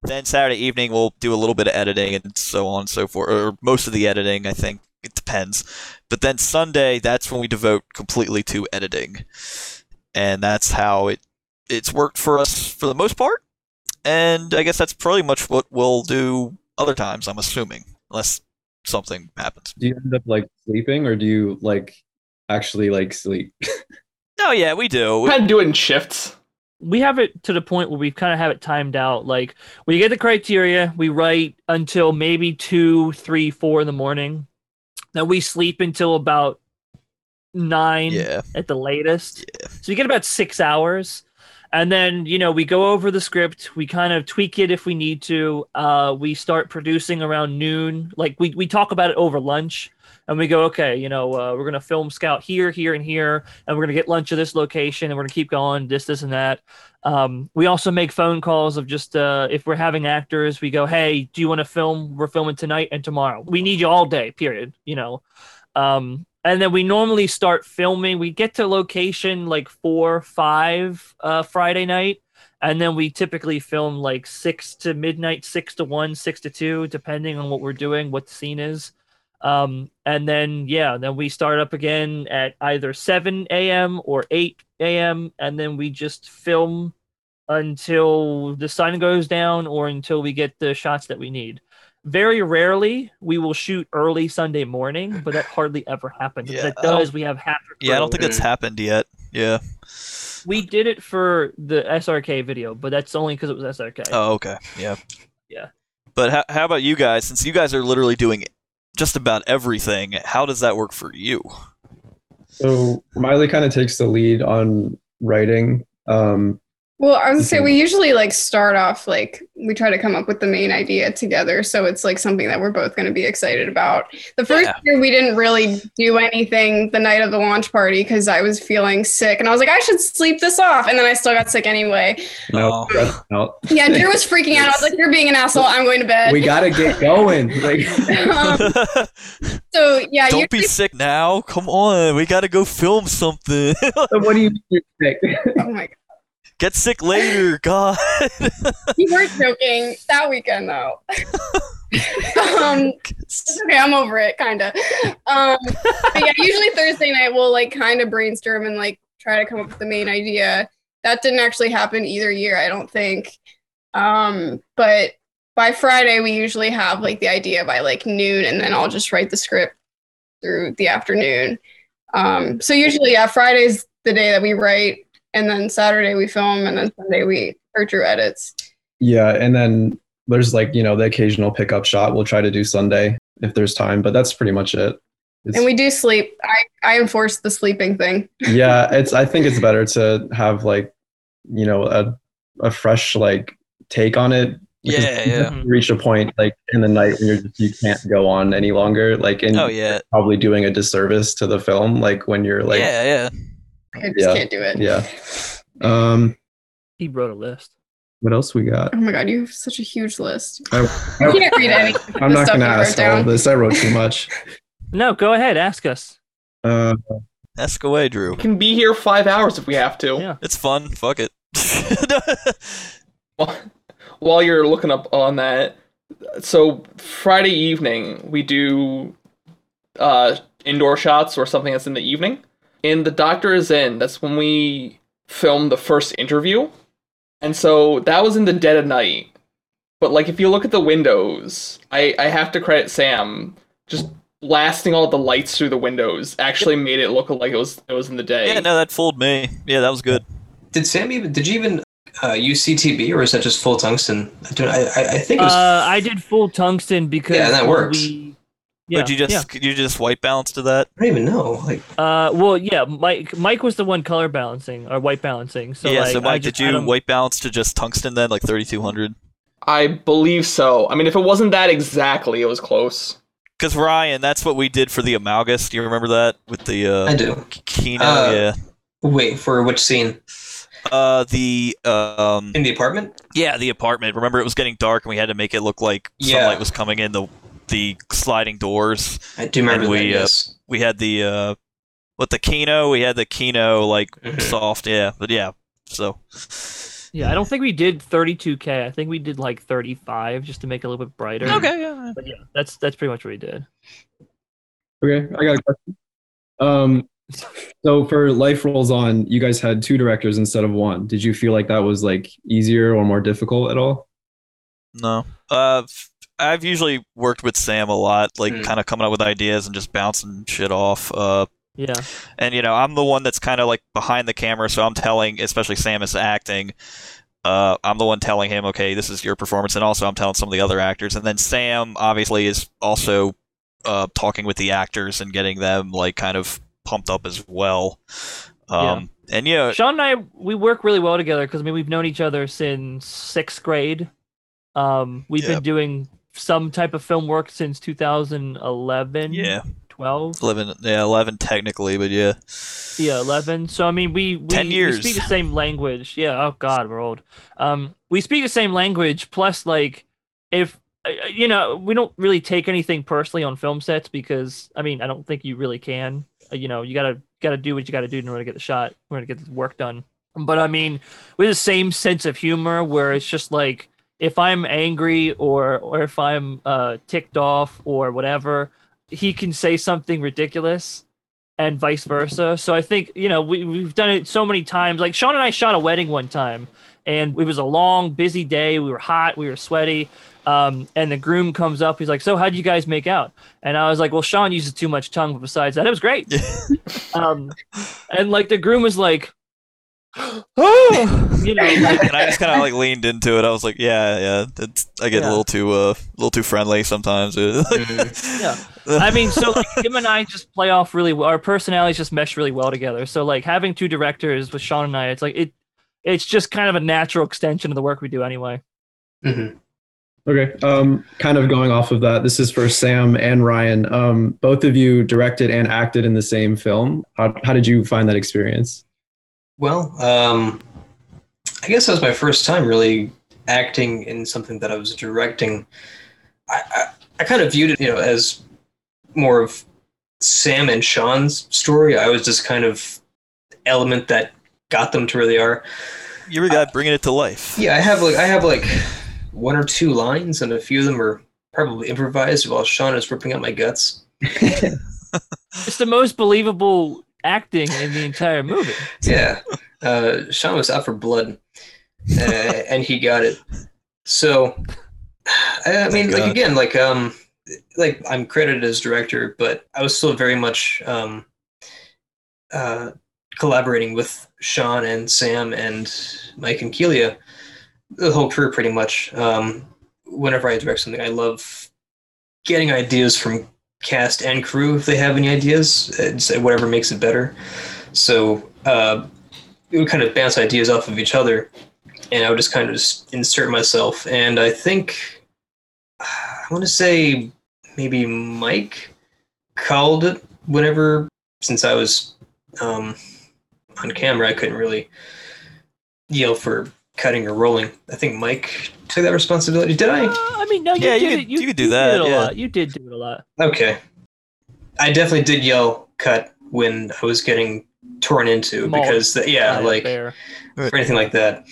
Then Saturday evening, we'll do a little bit of editing and so on and so forth, or most of the editing, I think. It depends. But then Sunday, that's when we devote completely to editing. And that's how it it's worked for us for the most part. And I guess that's pretty much what we'll do other times, I'm assuming, unless something happens. Do you end up, like, sleeping, or do you, like, actually, like, sleep? Oh, yeah, we do. We kind of do it in shifts. We have it to the point where we kind of have it timed out. Like, we get the criteria, we write until maybe two, three, four in the morning. Then we sleep until about nine yeah. at the latest. Yeah. So you get about six hours. And then, you know, we go over the script. We kind of tweak it if we need to. Uh, we start producing around noon. Like, we, we talk about it over lunch. And we go, okay, you know, uh, we're going to film scout here, here, and here, and we're going to get lunch at this location, and we're going to keep going, this, this, and that. Um, we also make phone calls of just uh, if we're having actors, we go, hey, do you want to film? We're filming tonight and tomorrow. We need you all day, period, you know. Um, and then we normally start filming. We get to location like four, five uh, Friday night, and then we typically film like six to midnight, six to one, six to two, depending on what we're doing, what the scene is. Um, and then, yeah, then we start up again at either seven a.m. or eight a.m. And then we just film until the sun goes down or until we get the shots that we need. Very rarely we will shoot early Sunday morning, but that hardly ever happens. Yeah. If that does, we have half. Yeah, I don't think that's happened yet. Yeah. We did it for the S R K video, but that's only because it was S R K. Oh, okay. Yeah. Yeah. But how, how about you guys? Since you guys are literally doing it. Just about everything. How does that work for you? So Miley kind of takes the lead on writing. Um, well, I was gonna say we usually like start off like we try to come up with the main idea together, so it's like something that we're both going to be excited about. The first yeah. year we didn't really do anything the night of the launch party because I was feeling sick, and I was like, I should sleep this off, and then I still got sick anyway. No, um, no. Yeah, Drew was freaking out. I was like, you're being an asshole. I'm going to bed. We gotta get going. Like, um, so yeah, don't be sick now. Come on, we gotta go film something. What do you mean you're sick? Oh my god. Get sick later, God. You weren't joking that weekend, though. um, it's okay, I'm over it, kind of. Um, yeah, usually Thursday night we'll like kind of brainstorm and like try to come up with the main idea. That didn't actually happen either year, I don't think. Um, but by Friday we usually have like the idea by like noon, and then I'll just write the script through the afternoon. Um, so usually, yeah, Friday's the day that we write. And then Saturday we film, and then Sunday we or Drew edits. Yeah, and then there's like, you know, the occasional pickup shot we'll try to do Sunday if there's time, but that's pretty much it. It's, and we do sleep. I, I enforce the sleeping thing. Yeah, it's. I think it's better to have like, you know, a a fresh like take on it. Yeah, yeah. You reach a point like in the night when you're just, you can't go on any longer. Like, and oh, yeah. You're probably doing a disservice to the film. Like when you're like, yeah, yeah. I just yeah. can't do it. Yeah. Um, he wrote a list. What else we got? Oh my god, you have such a huge list. I, I can't read any. I'm not going to ask all of this. I wrote too much. No, go ahead. Ask us. Uh, ask away, Drew. We can be here five hours if we have to. Yeah. It's fun. Fuck it. while you're looking up on that, so Friday evening we do uh, indoor shots or something that's in the evening. And the Doctor's Inn, that's when we filmed the first interview. And so that was in the dead of night. But like, if you look at the windows, I, I have to credit Sam. Just blasting all the lights through the windows actually made it look like it was it was in the day. Yeah, no, that fooled me. Yeah, that was good. Did Sam even? Did you even uh, use C T B or was that just full tungsten? I don't. I, I think. It was... Uh, I did full tungsten because yeah, that works. We... Yeah, but you just yeah. you just white balance to that? I don't even know. Like, uh, well, yeah, Mike Mike was the one color balancing or white balancing. So yeah, like, so Mike, just, did you white balance to just tungsten then, like thirty-two hundred? I believe so. I mean, if it wasn't that exactly, it was close. Because, Ryan, that's what we did for the Amalgus. Do you remember that? With the uh, I do. Kino, uh, yeah. Wait, for which scene? Uh, the um, In the apartment? Yeah, the apartment. Remember, it was getting dark, and we had to make it look like yeah. sunlight was coming in the the sliding doors. I do remember and we, that, yes. Uh, we had the, uh, what, the Kino? We had the Kino, like, mm-hmm. soft, yeah. But, yeah, so... Yeah, I don't think we did thirty-two K. I think we did like thirty-five just to make it a little bit brighter. Okay, yeah. But yeah, that's that's pretty much what we did. Okay, I got a question. Um, so for Life Rolls On, you guys had two directors instead of one. Did you feel like that was like easier or more difficult at all? No. Uh, I've usually worked with Sam a lot, like mm. kind of coming up with ideas and just bouncing shit off. Uh, Yeah. And, you know, I'm the one that's kind of like behind the camera, so I'm telling, especially Sam is acting, uh, I'm the one telling him, okay, this is your performance, and also I'm telling some of the other actors. And then Sam, obviously, is also uh, talking with the actors and getting them, like, kind of pumped up as well. Um, yeah. And, yeah. Sean and I, we work really well together because, I mean, we've known each other since sixth grade. Um, we've yeah. been doing some type of film work since two thousand eleven. Yeah. twelve? eleven, yeah, eleven technically, but yeah. Yeah, eleven. So, I mean, we, we, ten years. We speak the same language. Yeah, oh God, we're old. Um, we speak the same language, plus, like, if, you know, we don't really take anything personally on film sets because, I mean, I don't think you really can. You know, you gotta gotta do what you gotta do in order to get the shot, in order to get the work done. But, I mean, with the same sense of humor where it's just like, if I'm angry or, or if I'm uh, ticked off or whatever, he can say something ridiculous and vice versa. So I think, you know, we, we've done it so many times. Like Sean and I shot a wedding one time and it was a long, busy day. We were hot. We were sweaty. Um, and the groom comes up. He's like, so how'd you guys make out? And I was like, well, Sean uses too much tongue. But besides that, it was great. um, and like the groom was like, oh, you know, like, and I just kind of like leaned into it. I was like, yeah, yeah, it's, I get yeah. a little too, uh, a little too friendly sometimes. mm-hmm. Yeah, I mean, so like, him and I just play off really well. Our personalities just mesh really well together. So like having two directors with Sean and I, it's like it, it's just kind of a natural extension of the work we do anyway. Mm-hmm. Okay, um, kind of going off of that, this is for Sam and Ryan. Um, both of you directed and acted in the same film. How, how did you find that experience? Well, um, I guess that was my first time really acting in something that I was directing. I, I, I kind of viewed it, you know, as more of Sam and Sean's story. I was just kind of the element that got them to where they are. You were uh, bringing it to life. Yeah, I have like I have like one or two lines, and a few of them are probably improvised while Sean is ripping out my guts. It's the most believable acting in the entire movie. Yeah. Uh, Sean was out for blood, uh, and he got it. So, I, I mean, like, again, like, um, like I'm credited as director, but I was still very much um, uh, collaborating with Sean and Sam and Mike and Kelia, the whole crew pretty much. Um, whenever I direct something, I love getting ideas from cast and crew if they have any ideas. It's whatever makes it better. So uh, we would kind of bounce ideas off of each other, and I would just kind of just insert myself. And I think I want to say maybe Mike called it whenever, since I was um, on camera, I couldn't really yell for cutting or rolling. I think Mike took that responsibility. Did I? Uh, I mean, no, you yeah, did you, it. You, you could do you that. Did it a yeah. lot. You did do it a lot. Okay. I definitely did yell cut when I was getting torn into Malt. because, the, yeah, Not like, fair. or anything like that.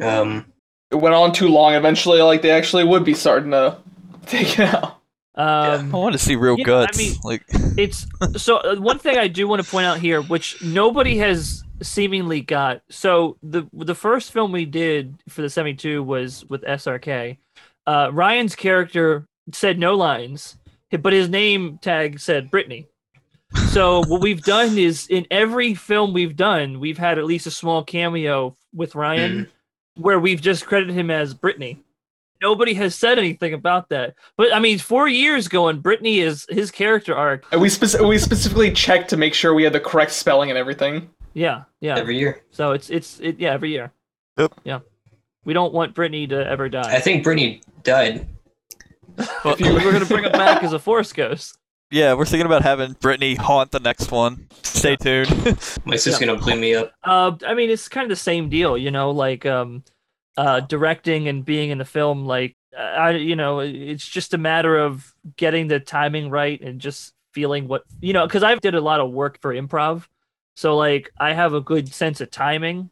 Um, it went on too long. Eventually, like, they actually would be starting to take it out. Um, yeah, I want to see real guts. Know, I mean, like, it's so one thing I do want to point out here, which nobody has seemingly got. So the the first film we did for the seventy-two was with S R K. Uh, Ryan's character said no lines, but his name tag said Brittany. So what we've done is in every film we've done, we've had at least a small cameo with Ryan, mm. where we've just credited him as Brittany. Nobody has said anything about that. But, I mean, four years going, Brittany is his character arc. And we, speci- we specifically checked to make sure we had the correct spelling and everything. Yeah, yeah. Every year. So it's, it's it, yeah, every year. Yep. Yeah. We don't want Brittany to ever die. I think Brittany died. Well, if you, we're going to bring him back as a forest ghost. Yeah, we're thinking about having Brittany haunt the next one. Stay yeah. tuned. My sister's yeah. going to blew me up. Uh, I mean, it's kind of the same deal, you know, like... um. Uh, directing and being in the film, like uh, I, you know, it's just a matter of getting the timing right and just feeling what you know. Because I've did a lot of work for improv, so like I have a good sense of timing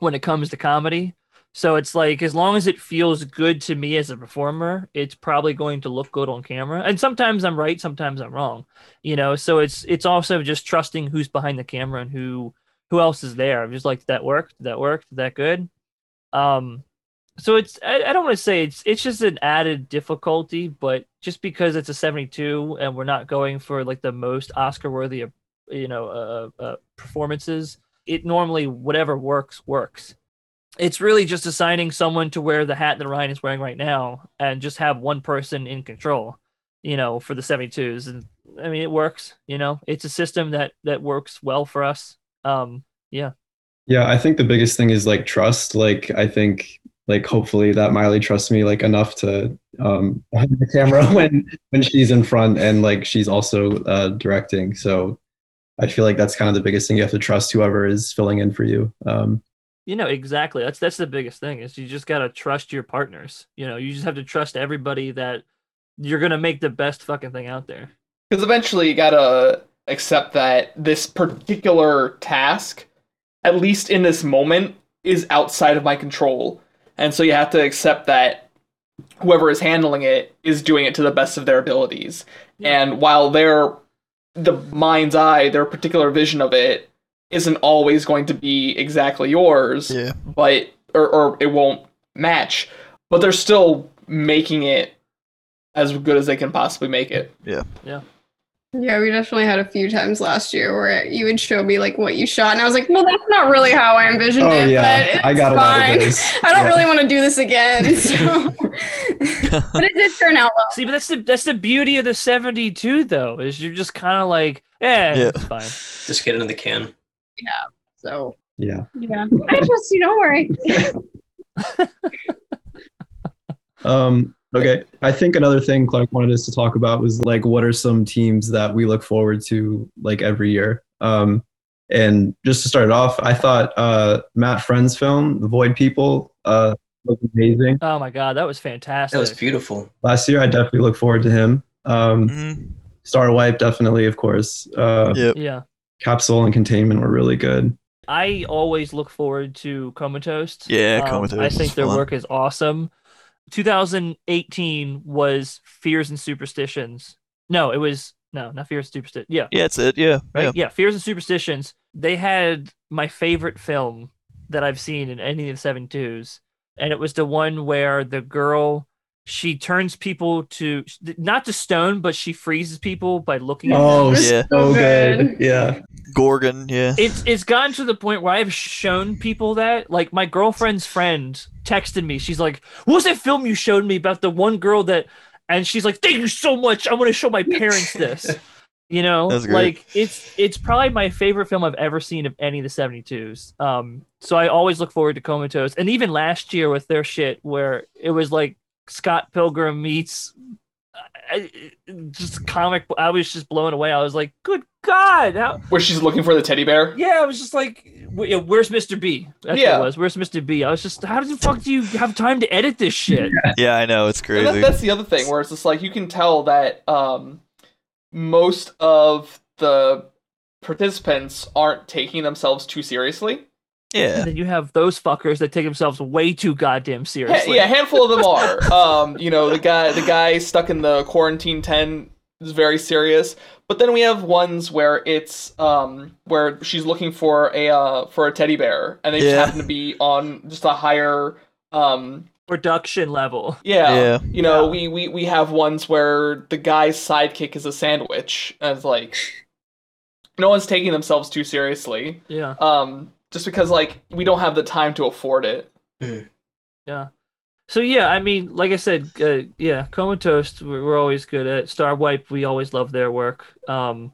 when it comes to comedy. So it's like as long as it feels good to me as a performer, it's probably going to look good on camera. And sometimes I'm right, sometimes I'm wrong, you know. So it's it's also just trusting who's behind the camera and who who else is there. I'm just like, did that work? Did that work? Did that good? Um, so it's, I, I don't want to say it's, it's just an added difficulty, but just because it's a seventy-two and we're not going for like the most Oscar worthy, you know, uh, uh, performances, it normally, whatever works, works. It's really just assigning someone to wear the hat that Ryan is wearing right now and just have one person in control, you know, for the seventy-twos. And I mean, it works, you know, it's a system that, that works well for us. Um, yeah. Yeah, I think the biggest thing is like trust. Like, I think, like, hopefully that Miley trusts me like enough to um, on the camera when when she's in front and like she's also uh, directing. So I feel like that's kind of the biggest thing. You have to trust whoever is filling in for you. Um, you know, exactly. That's that's the biggest thing is you just got to trust your partners. You know, you just have to trust everybody that you're going to make the best fucking thing out there. Because eventually you got to accept that this particular task, at least in this moment, is outside of my control. And so you have to accept that whoever is handling it is doing it to the best of their abilities. Yeah. And while their the mind's eye, their particular vision of it, isn't always going to be exactly yours, yeah. but or, or it won't match, but they're still making it as good as they can possibly make it. Yeah. Yeah. Yeah, we definitely had a few times last year where you would show me like what you shot, and I was like, "Well, that's not really how I envisioned oh, it." Yeah. But it's I got fine. A lot of this. I don't yeah. really want to do this again. So. But it did turn out well. See, but that's the that's the beauty of the seventy-two, though, is you're just kind of like, eh, "Yeah, it's fine, just get it in the can." Yeah. So. Yeah. Yeah. I trust you. Don't worry. um. Okay. I think another thing Clark wanted us to talk about was like, what are some teams that we look forward to like every year? Um, and just to start it off, I thought uh, Matt Friend's film, The Void People, uh, was amazing. Oh my God. That was fantastic. That was beautiful. Last year, I definitely look forward to him. Um, mm-hmm. Starwipe, definitely, of course. Uh, yep. Yeah. Capsule and Containment were really good. I always look forward to Coma Toast. Yeah, um, Coma Toast. I think their fun. work is awesome. twenty eighteen was Fears and Superstitions. No, it was no, not Fears and Superstitions. Yeah, yeah, it's it. Yeah, right. Yeah. yeah, Fears and Superstitions. They had my favorite film that I've seen in any of the seventy-twos, and it was the one where the girl she turns people to not to stone, but she freezes people by looking. at Oh, them. yeah, so good. Yeah, Gorgon. Yeah, it's it's gotten to the point where I've shown people that, like my girlfriend's friend texted me. She's like, "What was that film you showed me about the one girl that?" And she's like, "Thank you so much. I want to show my parents this." You know, like it's it's probably my favorite film I've ever seen of any of the seventy-twos. Um, so I always look forward to Comatose, and even last year with their shit where it was like Scott Pilgrim meets I, just comic. I was just blown away. I was like, "Good God!" How... Where she's looking for the teddy bear. Yeah, I was just like, "Where's Mister B?" That's yeah, what it was. Where's Mister B? I was just, how the fuck do you have time to edit this shit? Yeah, I know, it's crazy. That, that's the other thing where it's just like you can tell that um, most of the participants aren't taking themselves too seriously. Yeah. And then you have those fuckers that take themselves way too goddamn seriously. Yeah, a handful of them are. Um, you know, the guy the guy stuck in the quarantine tent is very serious. But then we have ones where it's um where she's looking for a uh, for a teddy bear, and they yeah. just happen to be on just a higher um production level. Yeah. yeah. You know, yeah. we we we have ones where the guy's sidekick is a sandwich, and it's like no one's taking themselves too seriously. Yeah. Um just because like we don't have the time to afford it. Yeah. So yeah, I mean, like I said, uh, yeah, Coma Toast we're, we're always good at. Starwipe, we always love their work. Um,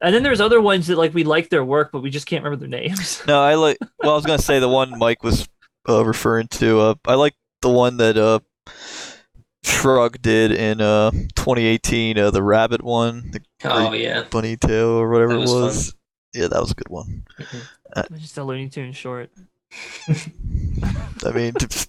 and then there's other ones that like we like their work, but we just can't remember their names. No, I like. Well, I was gonna say the one Mike was uh, referring to. Uh, I like the one that uh, Shrug did in uh, twenty eighteen, uh, the rabbit one. The oh yeah, bunny tail or whatever was it was. Fun. Yeah, that was a good one. Mm-hmm. Uh, just a Looney Tunes short. I mean. T-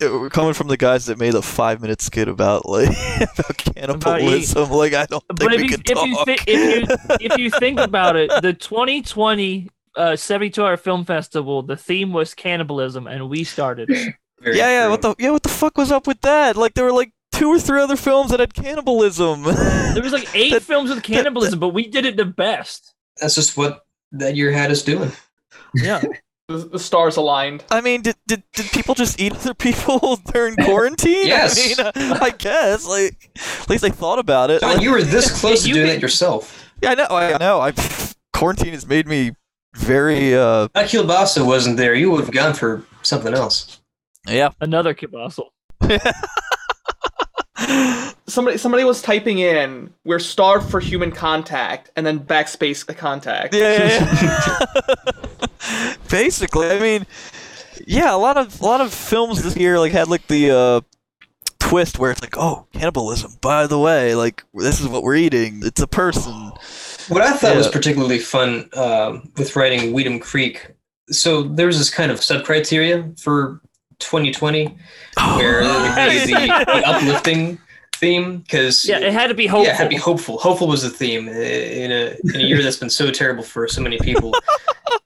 We're coming from the guys that made a five-minute skit about like about cannibalism. About like I don't think but if we you, could if talk. You thi- if, you, if you think about it, the twenty twenty uh, seventy-two hour Film Festival, the theme was cannibalism, and we started it. Very yeah, yeah. True. What the yeah? What the fuck was up with that? Like there were like two or three other films that had cannibalism. There was like eight that, films with cannibalism, that, but we did it the best. That's just what that year had us doing. Yeah. The stars aligned. I mean, did did, did people just eat other people during quarantine? Yes. I mean, uh, I guess. Like, at least I thought about it. John, like, you were this close to doing it yourself. Yeah, I know. I know. I quarantine has made me very. Uh, that kielbasa wasn't there. You would have gone for something else. Yeah. Another kielbasa. Somebody, somebody was typing in, "We're starved for human contact," and then backspace the contact. Yeah. yeah, yeah. Basically, I mean, yeah, a lot of a lot of films this year like had like the uh, twist where it's like, "Oh, cannibalism! By the way, like this is what we're eating. It's a person." What I thought yeah. was particularly fun uh, with writing Wheaton Creek. So there's this kind of sub criteria for twenty twenty where oh, yes. the, the uplifting theme, because yeah it had to be hopeful. Yeah, it had to be hopeful hopeful was the theme in a, in a year that's been so terrible for so many people,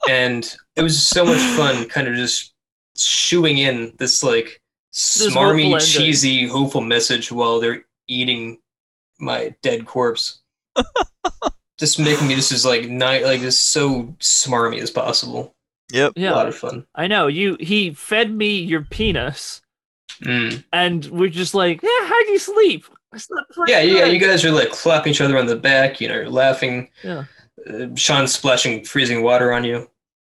and it was so much fun kind of just shooing in this like smarmy this cheesy hopeful message while they're eating my dead corpse. Just making me just as like night like just so smarmy as possible. Yep. Yeah. A lot of fun. I know. You he fed me your penis. Mm. And we're just like, yeah, how'd you sleep? I slept pretty yeah, good. Yeah, you guys are like clapping each other on the back, you know, you're laughing. Yeah. Uh, Sean's splashing freezing water on you.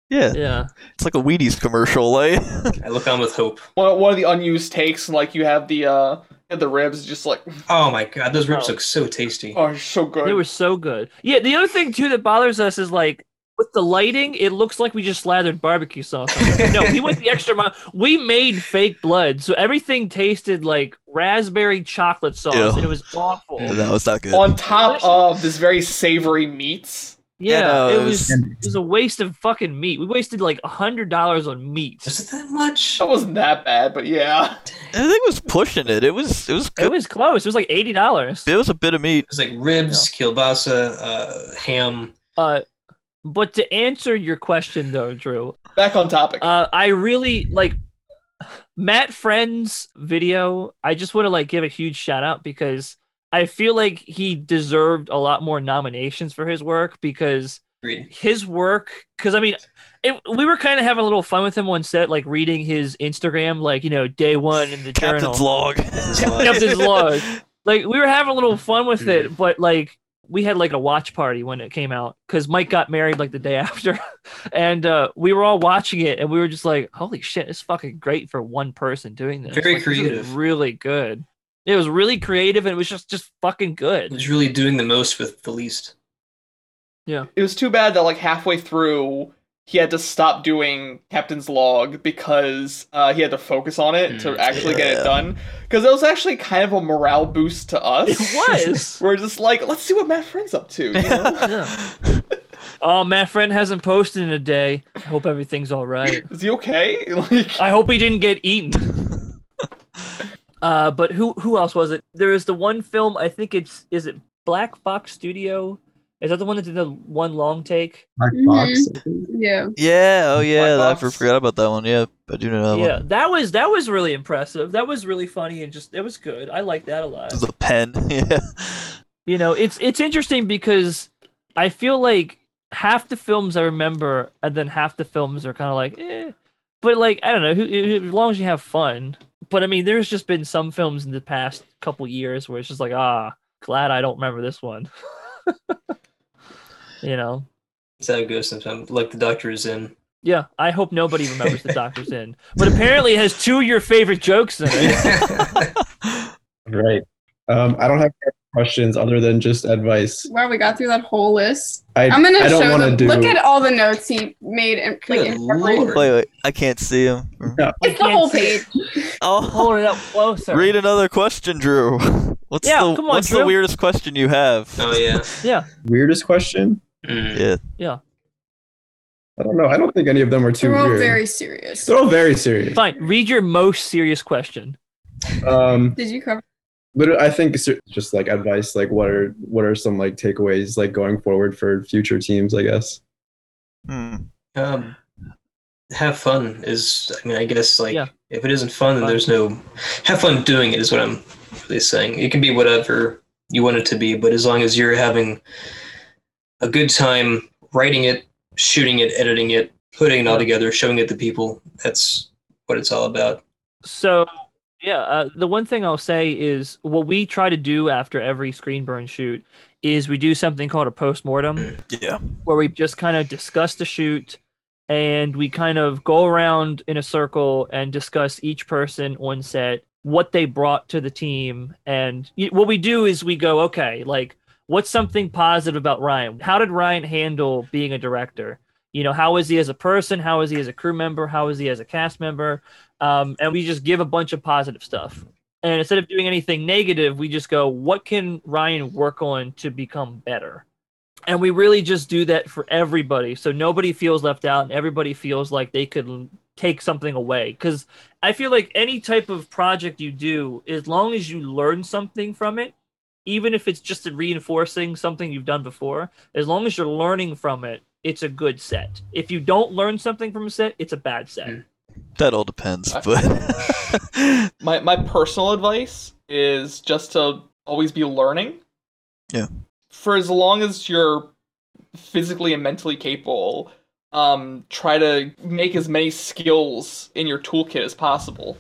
Yeah. Yeah. It's like a Wheaties commercial, eh? I look on with hope. One one of the unused takes, like you have the uh and the ribs just like, oh my god, those ribs oh. look so tasty. Oh, so good. They were so good. Yeah, the other thing too that bothers us is like with the lighting, it looks like we just slathered barbecue sauce on it. No, he went the extra mile. We made fake blood, so everything tasted like raspberry chocolate sauce, ew. And it was awful. Yeah, that was not good. On top of this very savory meats. Yeah, yeah it, was, it was it was a waste of fucking meat. We wasted like one hundred dollars on meat. Was it that much? That wasn't that bad, but yeah. I think it was pushing it. It was, it was good. It was close. It was like eighty dollars. It was a bit of meat. It was like ribs, yeah. kielbasa, uh, ham. Uh... But to answer your question, though, Drew. Back on topic. Uh, I really, like, Matt Friend's video, I just want to, like, give a huge shout-out because I feel like he deserved a lot more nominations for his work because really? His work... Because, I mean, it, we were kind of having a little fun with him on set, like, reading his Instagram, like, you know, day one in the Captain's journal. Captain's log. Captain's log. Like, we were having a little fun with it, but, like... we had like a watch party when it came out because Mike got married like the day after and uh, we were all watching it and we were just like, holy shit, it's fucking great for one person doing this. Very like, creative. This is really good. It was really creative and it was just, just fucking good. It was really doing the most with the least. Yeah. It was too bad that like halfway through he had to stop doing Captain's Log because uh, he had to focus on it mm, to actually yeah. get it done. Because it was actually kind of a morale boost to us. It was. We're just like, let's see what Matt Friend's up to. You know? Yeah. Oh, Matt Friend hasn't posted in a day. I hope everything's all right. Is he okay? Like... I hope he didn't get eaten. uh, but who who else was it? There is the one film, I think it's, is it Black Box Studio? Is that the one that did the one long take? Mm-hmm. Yeah. Yeah. Oh, yeah. I forgot about that one. Yeah, I do know that yeah, one. Yeah, that was that was really impressive. That was really funny and just it was good. I liked that a lot. The pen. Yeah. You know, it's it's interesting because I feel like half the films I remember, and then half the films are kind of like, eh. But like, I don't know. Who, who, as long as you have fun. But I mean, there's just been some films in the past couple years where it's just like, ah, glad I don't remember this one. You know, that's how it goes sometimes. Like the Doctor's Inn. Yeah, I hope nobody remembers the Doctor's Inn, but apparently it has two of your favorite jokes in it. Right. Um, I don't have questions other than just advice. Wow, we got through that whole list. I, I'm gonna I don't show them. Do... Look at all the notes he made. And, like, in wait, wait, I can't see him. No. It's the whole page. Oh, hold it up closer. Read another question, Drew. What's yeah, the, come on, what's Drew. The weirdest question you have? Oh yeah, yeah. Weirdest question. Mm. Yeah. Yeah. I don't know. I don't think any of them are too They're all weird. Very serious. They're all very serious. Fine. Read your most serious question. Um, Did you cover? But I think just like advice, like what are what are some like takeaways like going forward for future teams? I guess. Hmm. Um, have fun is. I mean, I guess like yeah. if it isn't fun, then there's no. Have fun doing it is what I'm really saying. It can be whatever you want it to be, but as long as you're having a good time writing it, shooting it, editing it, putting it all together, showing it to people. That's what it's all about. So, yeah, uh, the one thing I'll say is what we try to do after every ScreenBurn shoot is we do something called a postmortem. Yeah. Where we just kind of discuss the shoot and we kind of go around in a circle and discuss each person on set, what they brought to the team. And what we do is we go, okay, like, what's something positive about Ryan? How did Ryan handle being a director? You know, how is he as a person? How is he as a crew member? How is he as a cast member? Um, and we just give a bunch of positive stuff. And instead of doing anything negative, we just go, what can Ryan work on to become better? And we really just do that for everybody. So nobody feels left out and everybody feels like they could take something away. Because I feel like any type of project you do, as long as you learn something from it, even if it's just reinforcing something you've done before, as long as you're learning from it, it's a good set. If you don't learn something from a set, it's a bad set. That all depends. But my my personal advice is just to always be learning. Yeah. For as long as you're physically and mentally capable, um, try to make as many skills in your toolkit as possible.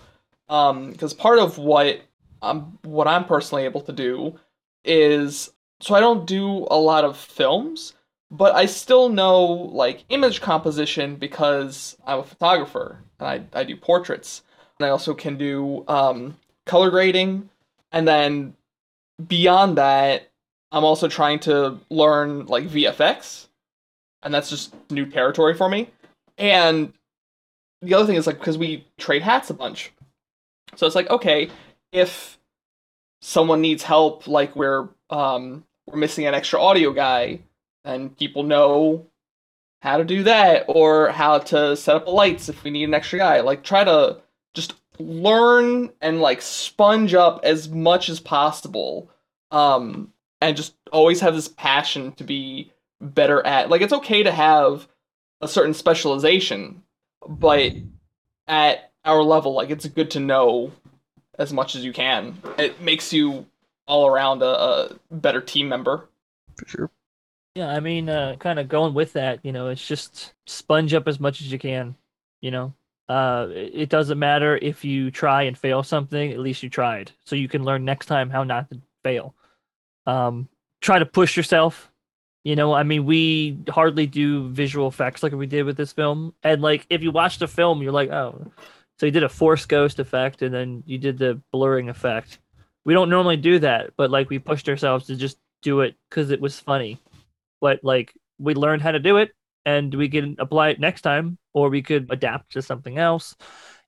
Um, because part of what um what I'm personally able to do is, so I don't do a lot of films, but I still know like image composition because I'm a photographer and I, I do portraits, and I also can do um, color grading. And then beyond that, I'm also trying to learn like V F X, and that's just new territory for me. And the other thing is like, because we trade hats a bunch. So it's like, okay, if someone needs help, like we're um we're missing an extra audio guy, and people know how to do that, or how to set up the lights if we need an extra guy. Like, try to just learn and like sponge up as much as possible, um and just always have this passion to be better at, like, it's okay to have a certain specialization, but at our level, like, it's good to know as much as you can. It makes you all around a, a better team member. For sure. Yeah, I mean, uh, kind of going with that, you know, it's just sponge up as much as you can, you know. Uh, it doesn't matter if you try and fail something, at least you tried. So you can learn next time how not to fail. Um, try to push yourself. You know, I mean, we hardly do visual effects like we did with this film. And, like, if you watch the film, you're like, oh... So you did a force ghost effect, and then you did the blurring effect. We don't normally do that, but like we pushed ourselves to just do it because it was funny. But like we learned how to do it, and we can apply it next time, or we could adapt to something else.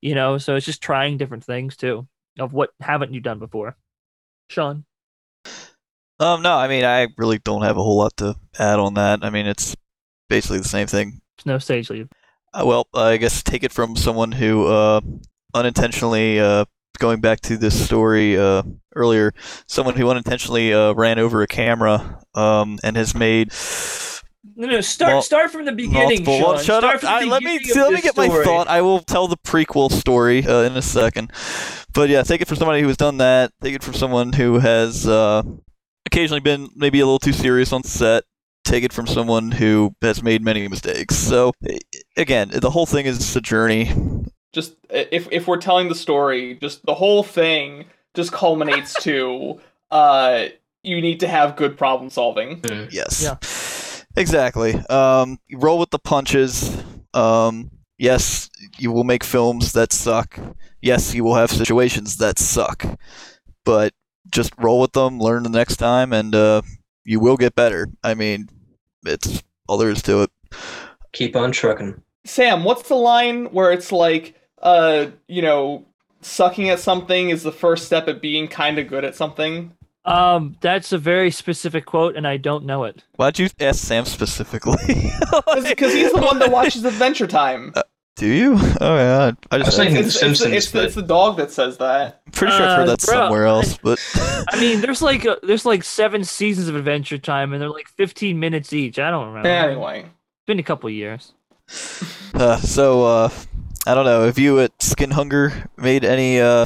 You know, so it's just trying different things too. Of what haven't you done before, Sean? Um, no, I mean, I really don't have a whole lot to add on that. I mean, it's basically the same thing. There's no stage leave. Well, I guess take it from someone who uh, unintentionally uh, going back to this story uh, earlier, someone who unintentionally uh, ran over a camera um, and has made... No, no, start well, start from the beginning, Sean. Well, shut start up. From the I, let me see, let me get story. my thought. I will tell the prequel story uh, in a second. But yeah, take it from somebody who has done that. Take it from someone who has uh, occasionally been maybe a little too serious on set. Take it from someone who has made many mistakes. So again, the whole thing is a journey. Just if if we're telling the story, just the whole thing just culminates to uh, you need to have good problem solving. Mm. Yes. Yeah. Exactly. Um, you roll with the punches. Um, yes, you will make films that suck. Yes, you will have situations that suck. But just roll with them, learn the next time, and uh, you will get better. I mean, it's all there is to it. Keep on trucking. Sam, what's the line where it's like, uh, you know, sucking at something is the first step at being kind of good at something? Um, that's a very specific quote, and I don't know it. Why'd you ask Sam specifically? Because he's the one that watches Adventure Time. Uh, do you? Oh yeah, I just I was thinking it's, the Simpsons. It's, it's, but... the, it's the dog that says that. I'm pretty sure I've heard that uh, bro, somewhere else, but I mean, there's like a, there's like seven seasons of Adventure Time, and they're like fifteen minutes each. I don't remember. Anyway, it's been a couple years. Uh, so uh, I don't know. Have you at Skinhunger made any? Uh,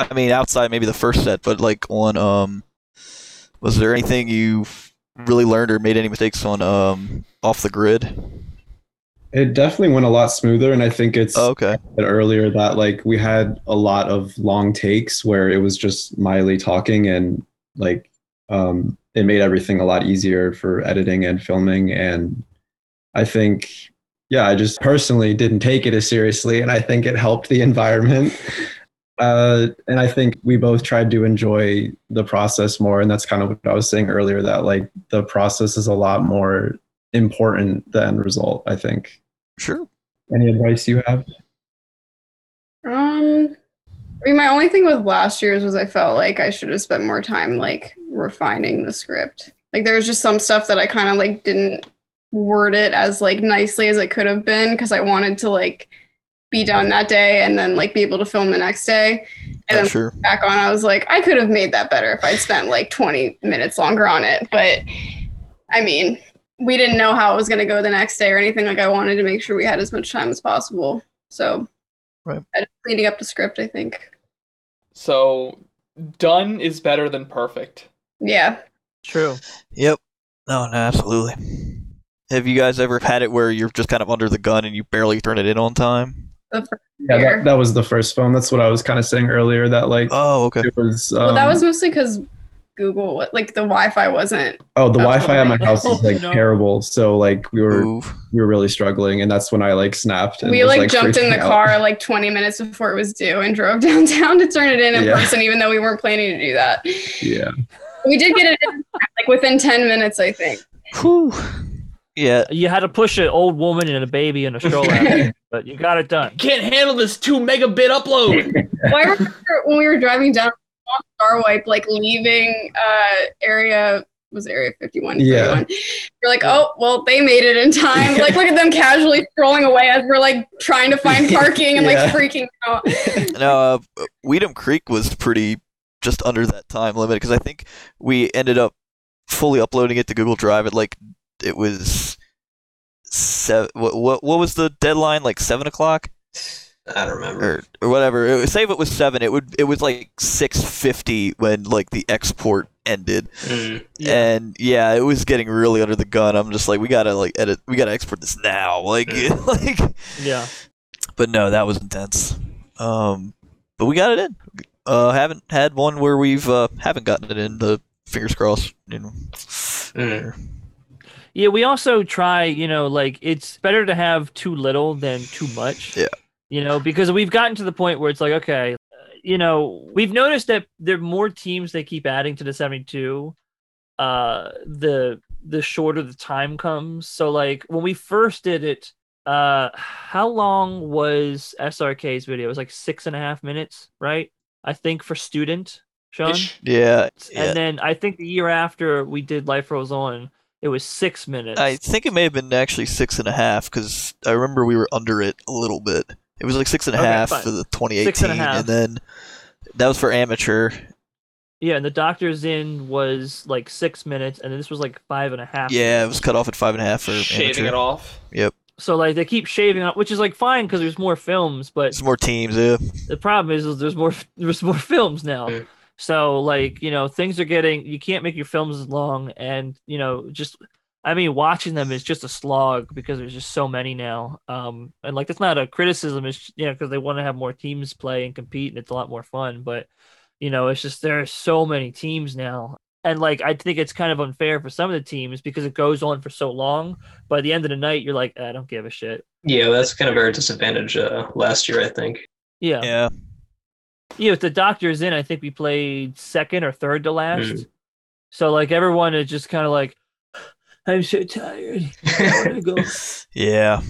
I mean, outside maybe the first set, but like on um. Was there anything you really learned or made any mistakes on um, Off the Grid? It definitely went a lot smoother, and I think it's oh, okay. earlier that like we had a lot of long takes where it was just Miley talking, and like um, it made everything a lot easier for editing and filming. And I think, yeah, I just personally didn't take it as seriously, and I think it helped the environment. Uh, and I think we both tried to enjoy the process more. And that's kind of what I was saying earlier, that like the process is a lot more important than the result, I think. Sure. Any advice you have? Um, I mean, my only thing with last year's was I felt like I should have spent more time like refining the script. Like there was just some stuff that I kind of like didn't word it as like nicely as it could have been, because I wanted to like be done that day and then like be able to film the next day. And then sure. back on, I was like, I could have made that better if I'd spent like twenty minutes longer on it. But I mean, we didn't know how it was going to go the next day or anything. Like I wanted to make sure we had as much time as possible. So right. cleaning up the script, I think. So done is better than perfect. Yeah. True. Yep. No, no, absolutely. Have you guys ever had it where you're just kind of under the gun and you barely turn it in on time? Yeah, that, that was the first film. That's what I was kind of saying earlier. That like, oh, okay. It was, um, well, that was mostly because Google, like the Wi-Fi wasn't. Oh, the Wi-Fi at my house is like no. terrible. So like we were Oof. we were really struggling, and that's when I like snapped. And we was, like, like jumped in the out. car like twenty minutes before it was due and drove downtown to turn it in in yeah. person, even though we weren't planning to do that. Yeah, we did get it in, like within ten minutes, I think. Whew. Yeah, you had to push an old woman and a baby in a stroller, but you got it done. Can't handle this two megabit upload. Well, I remember when we were driving down Starwipe, like leaving uh, area was area fifty-one. Yeah, you're like, oh well, they made it in time. Like, look at them casually strolling away as we're like trying to find parking and yeah. like freaking out. No, uh, Wheaton Creek was pretty just under that time limit, because I think we ended up fully uploading it to Google Drive at like. It was seven, what, what what was the deadline? Like seven o'clock? I don't remember, or, or whatever. It was, say if it was seven, it would it was like six fifty when like the export ended, mm, yeah. and yeah, it was getting really under the gun. I'm just like, we gotta like edit, we gotta export this now, like mm. like yeah. But no, that was intense. Um, but we got it in. Uh, haven't had one where we've uh, haven't gotten it in. The fingers crossed, you know. Mm. Yeah, we also try, you know, like, it's better to have too little than too much. Yeah. You know, because we've gotten to the point where it's like, okay, you know, we've noticed that there are more teams they keep adding to the seventy-two, uh, the the shorter the time comes. So, like, when we first did it, uh, how long was S R K's video? It was like six and a half minutes, right? I think for student, Sean? Yeah. And yeah. then I think the year after we did Life Rolls On, it was six minutes. I think it may have been actually six and a half, because I remember we were under it a little bit. It was like six and a okay, half fine. for the twenty eighteen, and, and then That was for amateur. Yeah, and the Doctor's Inn was like six minutes, and then this was like five and a half. Yeah, minutes. It was cut off at five and a half for shaving amateur. It off. Yep. So like they keep shaving off, which is like fine because there's more films, but there's more teams. Yeah. The problem is, is there's more there's more films now. Mm. So like, you know, things are getting, you can't make your films as long, and you know, just, I mean, watching them is just a slog because there's just so many now. Um, and like that's not a criticism, it's, you know, because they want to have more teams play and compete, and it's a lot more fun. But you know, it's just there are so many teams now, and like I think it's kind of unfair for some of the teams because it goes on for so long. By the end of the night, you're like, I don't give a shit. Yeah, that's kind of our disadvantage uh, last year, I think. Yeah. Yeah. Yeah, with the Doctor's Inn, I think we played second or third to last. Mm. So, like, everyone is just kind of like, I'm so tired. I want to go. Yeah.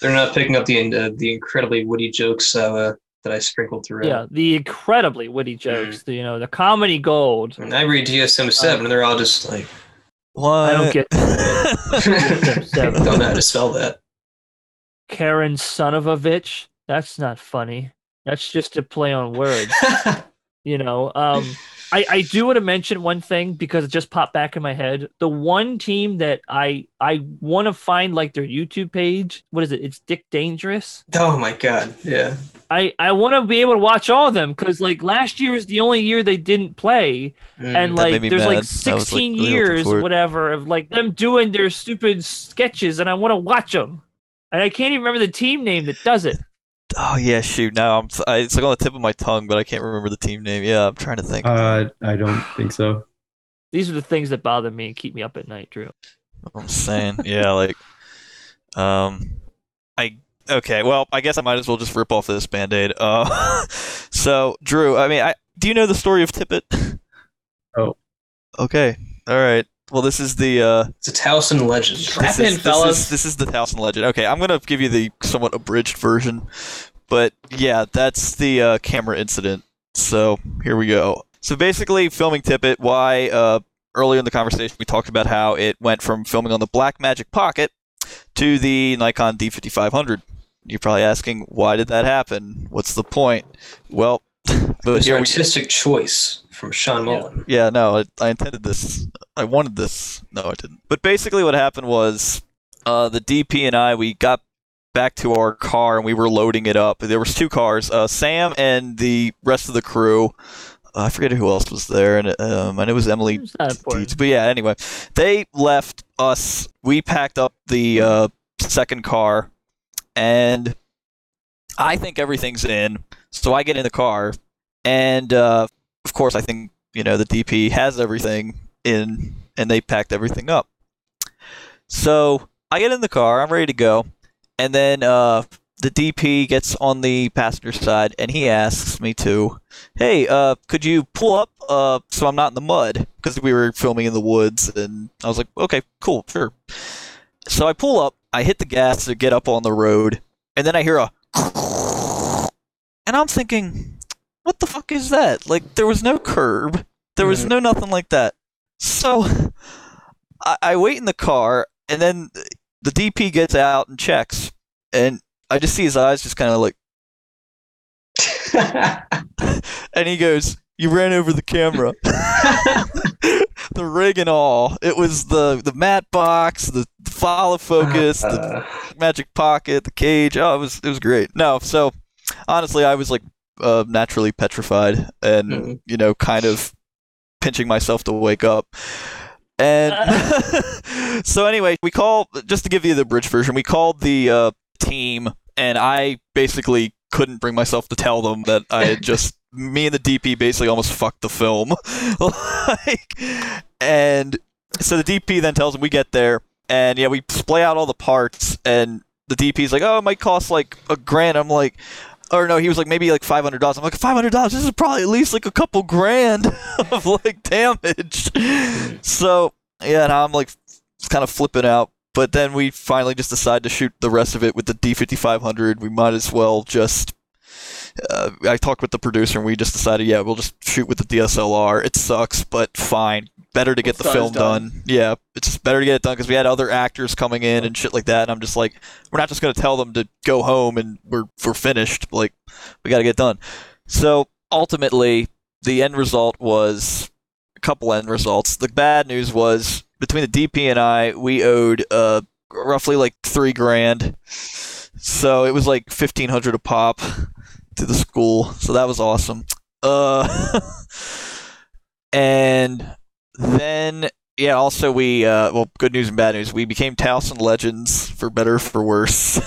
They're not picking up the uh, the incredibly witty jokes uh, that I sprinkled throughout. Yeah, the incredibly witty jokes, mm. the, you know, the comedy gold. And I read G S M seven, uh, and they're all just like, what? I don't get it. Don't know how to spell that. Karen son of a bitch. That's not funny. That's just a play on words, you know. Um, I, I do want to mention one thing because it just popped back in my head. The one team that I I want to find like their YouTube page. What is it? It's Dick Dangerous. Oh my god! Yeah. I, I want to be able to watch all of them because like last year is the only year they didn't play, mm, and like there's mad. Like sixteen was, like, years, whatever, of like them doing their stupid sketches, and I want to watch them, and I can't even remember the team name that does it. Oh yeah, shoot! Now I'm I, it's like on the tip of my tongue, but I can't remember the team name. Yeah, I'm trying to think. Uh, I don't think so. These are the things that bother me and keep me up at night, Drew. I'm saying, yeah, like, um, I okay. Well, I guess I might as well just rip off this Band-Aid. Uh, so Drew, I mean, I do you know the story of Tippett? Oh. Okay. All right. Well, this is the... Uh, it's a Towson legend. Strap in, fellas. Is, this is the Towson legend. Okay, I'm going to give you the somewhat abridged version. But, yeah, that's the uh, camera incident. So, here we go. So, basically, filming Tippett, why uh, earlier in the conversation we talked about how it went from filming on the Blackmagic Pocket to the Nikon D fifty-five hundred. You're probably asking, why did that happen? What's the point? Well... But here an artistic we... choice from Sean Mullen. Yeah, yeah no, I, I intended this. I wanted this. No, I didn't. But basically what happened was uh, the D P and I, we got back to our car and we were loading it up. There was two cars, uh, Sam and the rest of the crew. Uh, I forget who else was there, and um, and it was Emily Deeds. But yeah, anyway, they left us. We packed up the uh, second car, and I think everything's in. So I get in the car, and uh, of course I think, you know, the D P has everything in, and they packed everything up. So I get in the car, I'm ready to go, and then uh, the D P gets on the passenger side, and he asks me to, hey, uh, could you pull up uh, so I'm not in the mud? Because we were filming in the woods, and I was like, okay, cool, sure. So I pull up, I hit the gas to get up on the road, and then I hear a... And I'm thinking, what the fuck is that? Like, there was no curb. There was no nothing like that. So, I, I wait in the car, and then the D P gets out and checks. And I just see his eyes just kind of like... And he goes, you ran over the camera. The rig and all. It was the, the matte box, the, the follow focus, the Magic Pocket, the cage. Oh, it was, it was great. No, so... Honestly, I was like uh, naturally petrified and, mm-hmm. you know, kind of pinching myself to wake up. And so anyway, we call, just to give you the bridge version, we called the uh, team, and I basically couldn't bring myself to tell them that I had just, me and the D P basically almost fucked the film. like, and so the D P then tells them we get there, and yeah, we splay out all the parts, and the D P's like, oh, it might cost like a grand. I'm like... Or no, he was like, maybe like five hundred dollars. I'm like, five hundred dollars? This is probably at least like a couple grand of like damage. So, yeah, and I'm like kind of flipping out. But then we finally just decide to shoot the rest of it with the D fifty-five hundred. We might as well just... Uh, I talked with the producer and we just decided, yeah, we'll just shoot with the D S L R. It sucks, but fine. Better to get the film done. done. Yeah, it's just better to get it done because we had other actors coming in and shit like that. And I'm just like, we're not just going to tell them to go home and we're, we're finished. Like, we got to get done. So ultimately, the end result was a couple end results. The bad news was between the D P and I, we owed uh, roughly like three grand. So it was like fifteen hundred a pop to the school. So that was awesome. Uh, and then yeah, also we uh, well, good news and bad news. We became Towson legends, for better or for worse,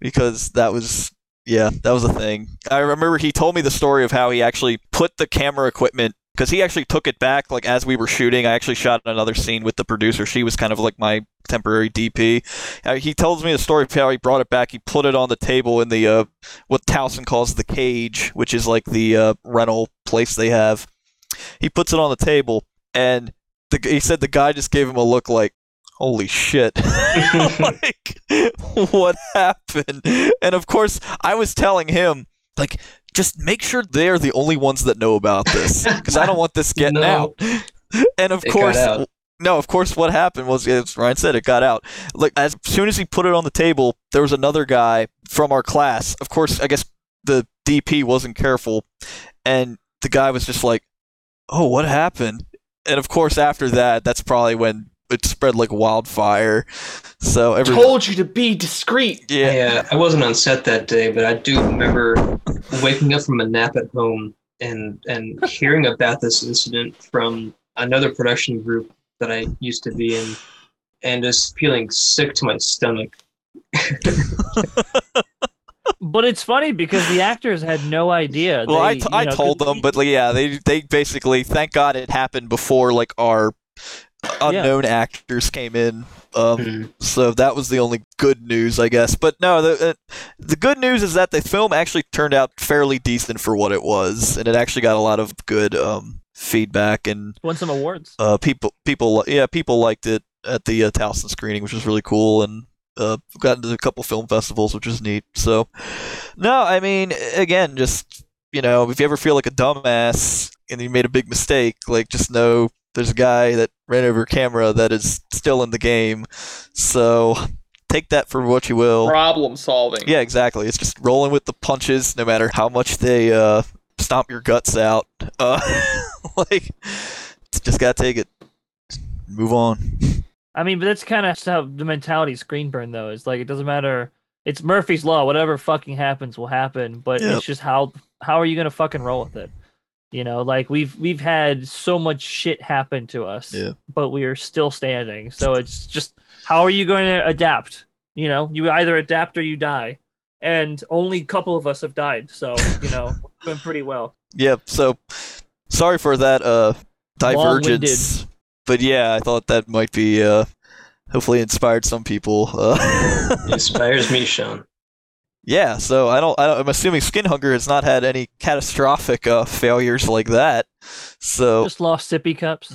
because that was. Yeah, that was a thing. I remember he told me the story of how he actually put the camera equipment, because he actually took it back like as we were shooting. I actually shot another scene with the producer. She was kind of like my temporary D P. Uh, he tells me the story of how he brought it back. He put it on the table in the, uh, what Towson calls the cage, which is like the uh, rental place they have. He puts it on the table, and the, he said the guy just gave him a look like, holy shit. Like, what happened? And of course, I was telling him, like, just make sure they're the only ones that know about this, because I don't want this getting no. out. And of it course, no, of course, what happened was, as Ryan said, it got out. Like, as soon as he put it on the table, there was another guy from our class. Of course, I guess the D P wasn't careful, and the guy was just like, oh, what happened? And of course, after that, that's probably when it spread like wildfire. So everyone told you to be discreet. Yeah. yeah, I wasn't on set that day, but I do remember waking up from a nap at home and and hearing about this incident from another production group that I used to be in, and just feeling sick to my stomach. But it's funny because the actors had no idea. Well, they, I, t- you know, I told them, but like, yeah, they they basically, thank God it happened before like our unknown yeah. actors came in, um, mm-hmm. so that was the only good news, I guess. But no, the the good news is that the film actually turned out fairly decent for what it was, and it actually got a lot of good um, feedback and won some awards. Uh, people, people, yeah, people liked it at the uh, Towson screening, which was really cool, and uh, got into a couple film festivals, which was neat. So, no, I mean, again, just you know, if you ever feel like a dumbass and you made a big mistake, like just know. There's a guy that ran over camera that is still in the game. So take that for what you will. Problem solving. Yeah, exactly. It's just rolling with the punches no matter how much they uh, stomp your guts out. Uh, like, just got to take it. Move on. I mean, but that's kind of how the mentality of ScreenBurn, though. It's like it doesn't matter. It's Murphy's Law. Whatever fucking happens will happen. But yep. It's just how how are you going to fucking roll with it? You know, like we've we've had so much shit happen to us, yeah. but we are still standing. So it's just, how are you going to adapt? You know, you either adapt or you die. And only a couple of us have died. So, you know, we've been pretty well. Yep. Yeah, so sorry for that uh, divergence. Long-winded. But yeah, I thought that might be uh, hopefully inspired some people. Uh, inspires me, Sean. Yeah, so I don't, I don't. I'm assuming Skinhunger has not had any catastrophic uh, failures like that. So just lost sippy cups.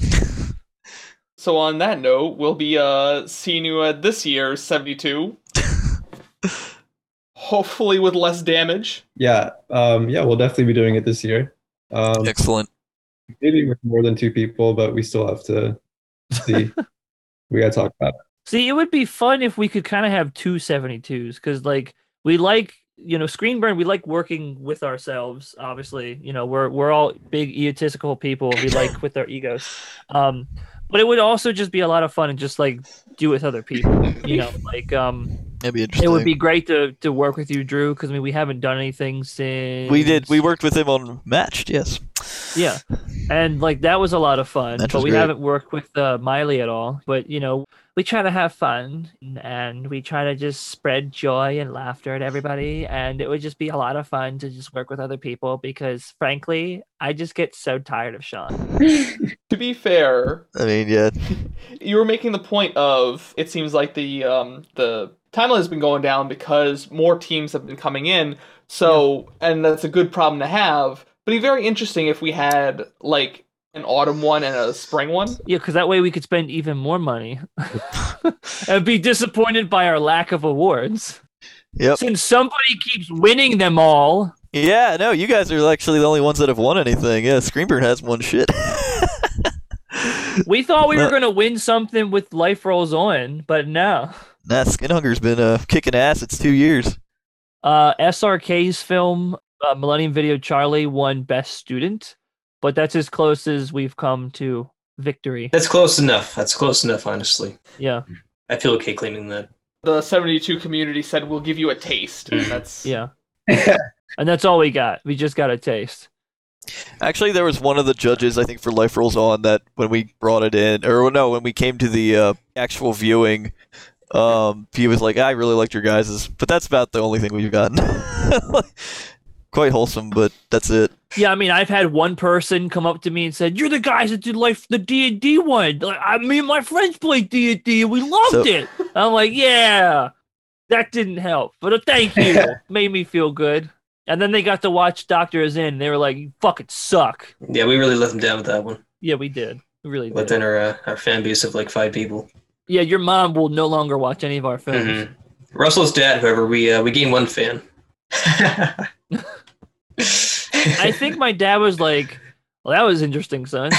So on that note, we'll be uh, seeing you at this year's seventy-two. Hopefully with less damage. Yeah, um, yeah, we'll definitely be doing it this year. Um, Excellent. Maybe with more than two people, but we still have to see. We gotta talk about it. See, it would be fun if we could kind of have two seventy-twos, because like. We like, you know, ScreenBurn, we like working with ourselves, obviously. You know, we're we're all big egotistical people. We like with our egos. Um, but it would also just be a lot of fun and just, like, do with other people, you know. Like, um, that'd be interesting. It would be great to, to work with you, Drew, because, I mean, we haven't done anything since... We did. We worked with him on Matched, yes. Yeah. And, like, that was a lot of fun. Match but we great. haven't worked with uh, Miley at all. But, you know... We try to have fun, and we try to just spread joy and laughter to everybody, and it would just be a lot of fun to just work with other people, because, frankly, I just get so tired of Sean. To be fair... I mean, yeah. You were making the point of, it seems like the um, the timeline has been going down because more teams have been coming in, so, yeah. And that's a good problem to have, but it'd be very interesting if we had, like... an autumn one and a spring one? Yeah, because that way we could spend even more money and be disappointed by our lack of awards. Yep. Since somebody keeps winning them all. Yeah, no, you guys are actually the only ones that have won anything. Yeah, ScreenBurn has won shit. We thought we were going to win something with Life Rolls On, but no. Nah, Skinhunger's been uh, kicking ass. It's two years. Uh, S R K's film, uh, Millennium Video Charlie won Best Student, but that's as close as we've come to victory. That's close enough. That's close enough, honestly. Yeah. I feel okay claiming that. The seventy-two community said, we'll give you a taste. And that's... yeah. And that's all we got. We just got a taste. Actually, there was one of the judges, I think, for Life Rolls On that when we brought it in, or no, when we came to the uh, actual viewing, um, he was like, I really liked your guys's, but that's about the only thing we've gotten. Quite wholesome, but that's it. Yeah, I mean, I've had one person come up to me and said, you're the guys that did life, the D and D one. Like, I mean, my friends played D and D, we loved so- it. I'm like, yeah, that didn't help, but thank you. Made me feel good. And then they got to watch Doctor's Inn. They were like, you fucking suck. Yeah, we really let them down with that one. Yeah, we did. We really did. But then our, uh, our fan base of like five people. Yeah, your mom will no longer watch any of our films. Mm-hmm. Russell's dad, however, we uh, we gained one fan. I think my dad was like, well, that was interesting, son.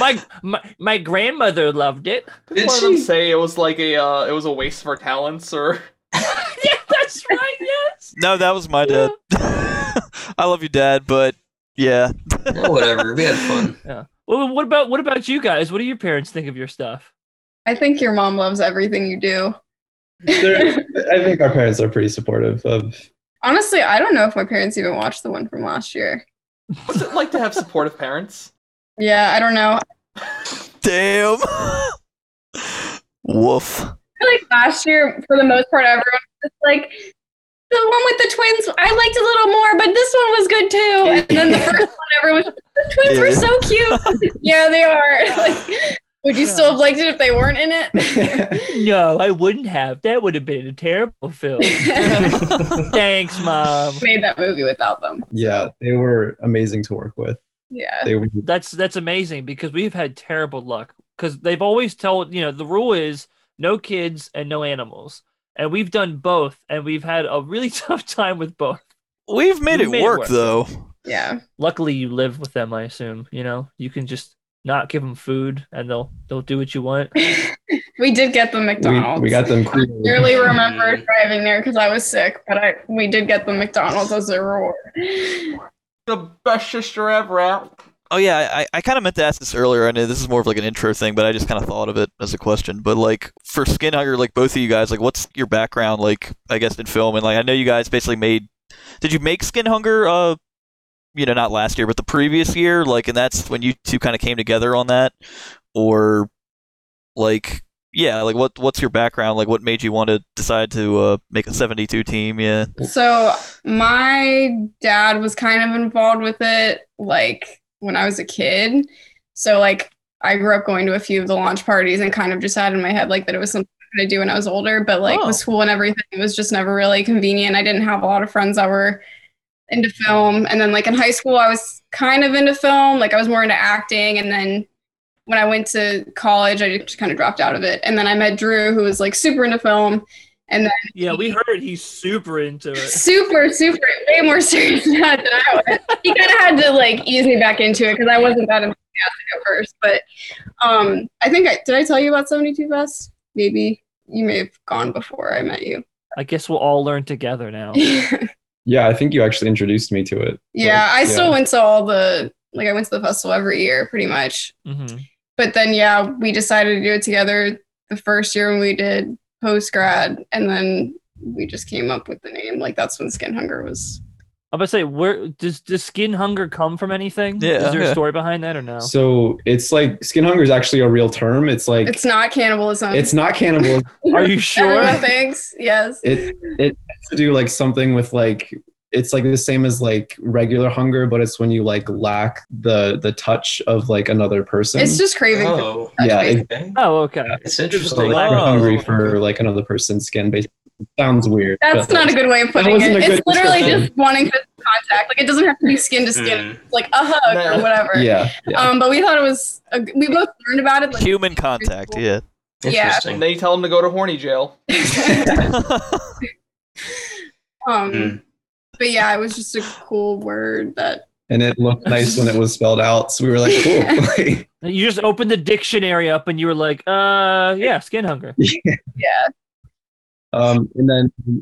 my, my my grandmother loved it. Did one she of them say it was like a uh, it was a waste of our talents or... Yeah, that's right, yes. No, that was my yeah. dad. I love you, Dad, but yeah. Well, whatever. We had fun. Yeah. Well, what about what about you guys? What do your parents think of your stuff? I think your mom loves everything you do. I think our parents are pretty supportive of... Honestly, I don't know if my parents even watched the one from last year. What's it like to have supportive parents? Yeah, I don't know. Damn. Woof. I feel like last year, for the most part, everyone was like, the one with the twins, I liked a little more, but this one was good too. And then the first one, everyone was like, the twins yeah. were so cute. Yeah, they are. Like, would you still have liked it if they weren't in it? No, I wouldn't have. That would have been a terrible film. Thanks, Mom. Made that movie without them. Yeah, they were amazing to work with. Yeah. They were- that's, that's amazing because we've had terrible luck because they've always told, you know, the rule is, no kids and no animals. And we've done both, and we've had a really tough time with both. We've made, we've made it, work, it work, though. Yeah. Luckily, you live with them, I assume. You know, you can just not give them food, and they'll they'll do what you want. We did get them McDonald's. We, we got them. I barely remember driving there because I was sick, but I we did get them McDonald's as a reward. The best sister ever. Oh, yeah, I, I kind of meant to ask this earlier. I know this is more of like an intro thing, but I just kind of thought of it as a question. But like for Skinhunger, like both of you guys, like what's your background, like I guess in film? And like I know you guys basically made, did you make Skinhunger, uh, you know, not last year, but the previous year? Like, and that's when you two kind of came together on that? Or like, yeah, like what what's your background? Like what made you want to decide to uh, make a seventy-two team? Yeah. So my dad was kind of involved with it, like, when I was a kid. So like I grew up going to a few of the launch parties and kind of just had in my head like that it was something I could do when I was older, but like oh. with school and everything, it was just never really convenient. I didn't have a lot of friends that were into film. And then like in high school, I was kind of into film. Like I was more into acting. And then when I went to college, I just kind of dropped out of it. And then I met Drew, who was like super into film. And then yeah, we heard he's super into it. Super, super, way more serious than that than I was. He kind of had to like ease me back into it because I wasn't that enthusiastic at first. But um, I think I did. I tell you about seventy-two Fest? Maybe you may have gone before I met you. I guess we'll all learn together now. Yeah, I think you actually introduced me to it. Yeah, like, I still yeah. went to all the like I went to the festival every year, pretty much. Mm-hmm. But then yeah, we decided to do it together the first year when we did Post-grad, and then we just came up with the name. Like that's when Skinhunger was. I was about to say, where does does Skinhunger come from? Anything? Yeah, is there yeah. a story behind that or no? So it's like Skinhunger is actually a real term. It's like it's not cannibalism. It's not cannibalism. Are you sure? Everyone thinks yes. It it has to do like something with like it's like the same as like regular hunger, but it's when you like lack the the touch of like another person. It's just craving. Oh, yeah. It, oh, okay. Yeah, it's interesting. You're like, oh. hungry for like another person's skin. Basically, it sounds weird. That's not a good way of putting it. It's literally discussion. Just wanting physical contact. Like it doesn't have to be skin to skin. Mm. Like a hug no. or whatever. Yeah, yeah. Um, but we thought it was. A, we both learned about it. Like, human contact. Cool. Yeah. Interesting. Yeah. And then you tell them to go to horny jail. um. Mm. But yeah, it was just a cool word that. And it looked nice when it was spelled out, so we were like, "Cool." You just opened the dictionary up, and you were like, "Uh, yeah, Skinhunger." Yeah. Um, and then yeah,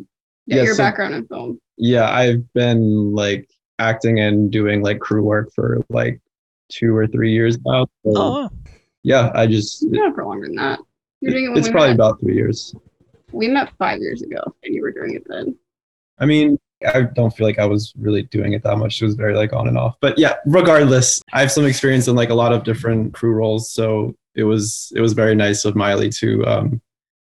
yeah your so, background in film. Yeah, I've been like acting and doing like crew work for like two or three years now. So, oh. Yeah, I just... Not for longer than that. You're doing it when it's we probably met. About three years. We met five years ago and you were doing it then. I mean, I don't feel like I was really doing it that much. It was very like on and off. But yeah, regardless, I have some experience in like a lot of different crew roles. So it was it was very nice of Miley to um,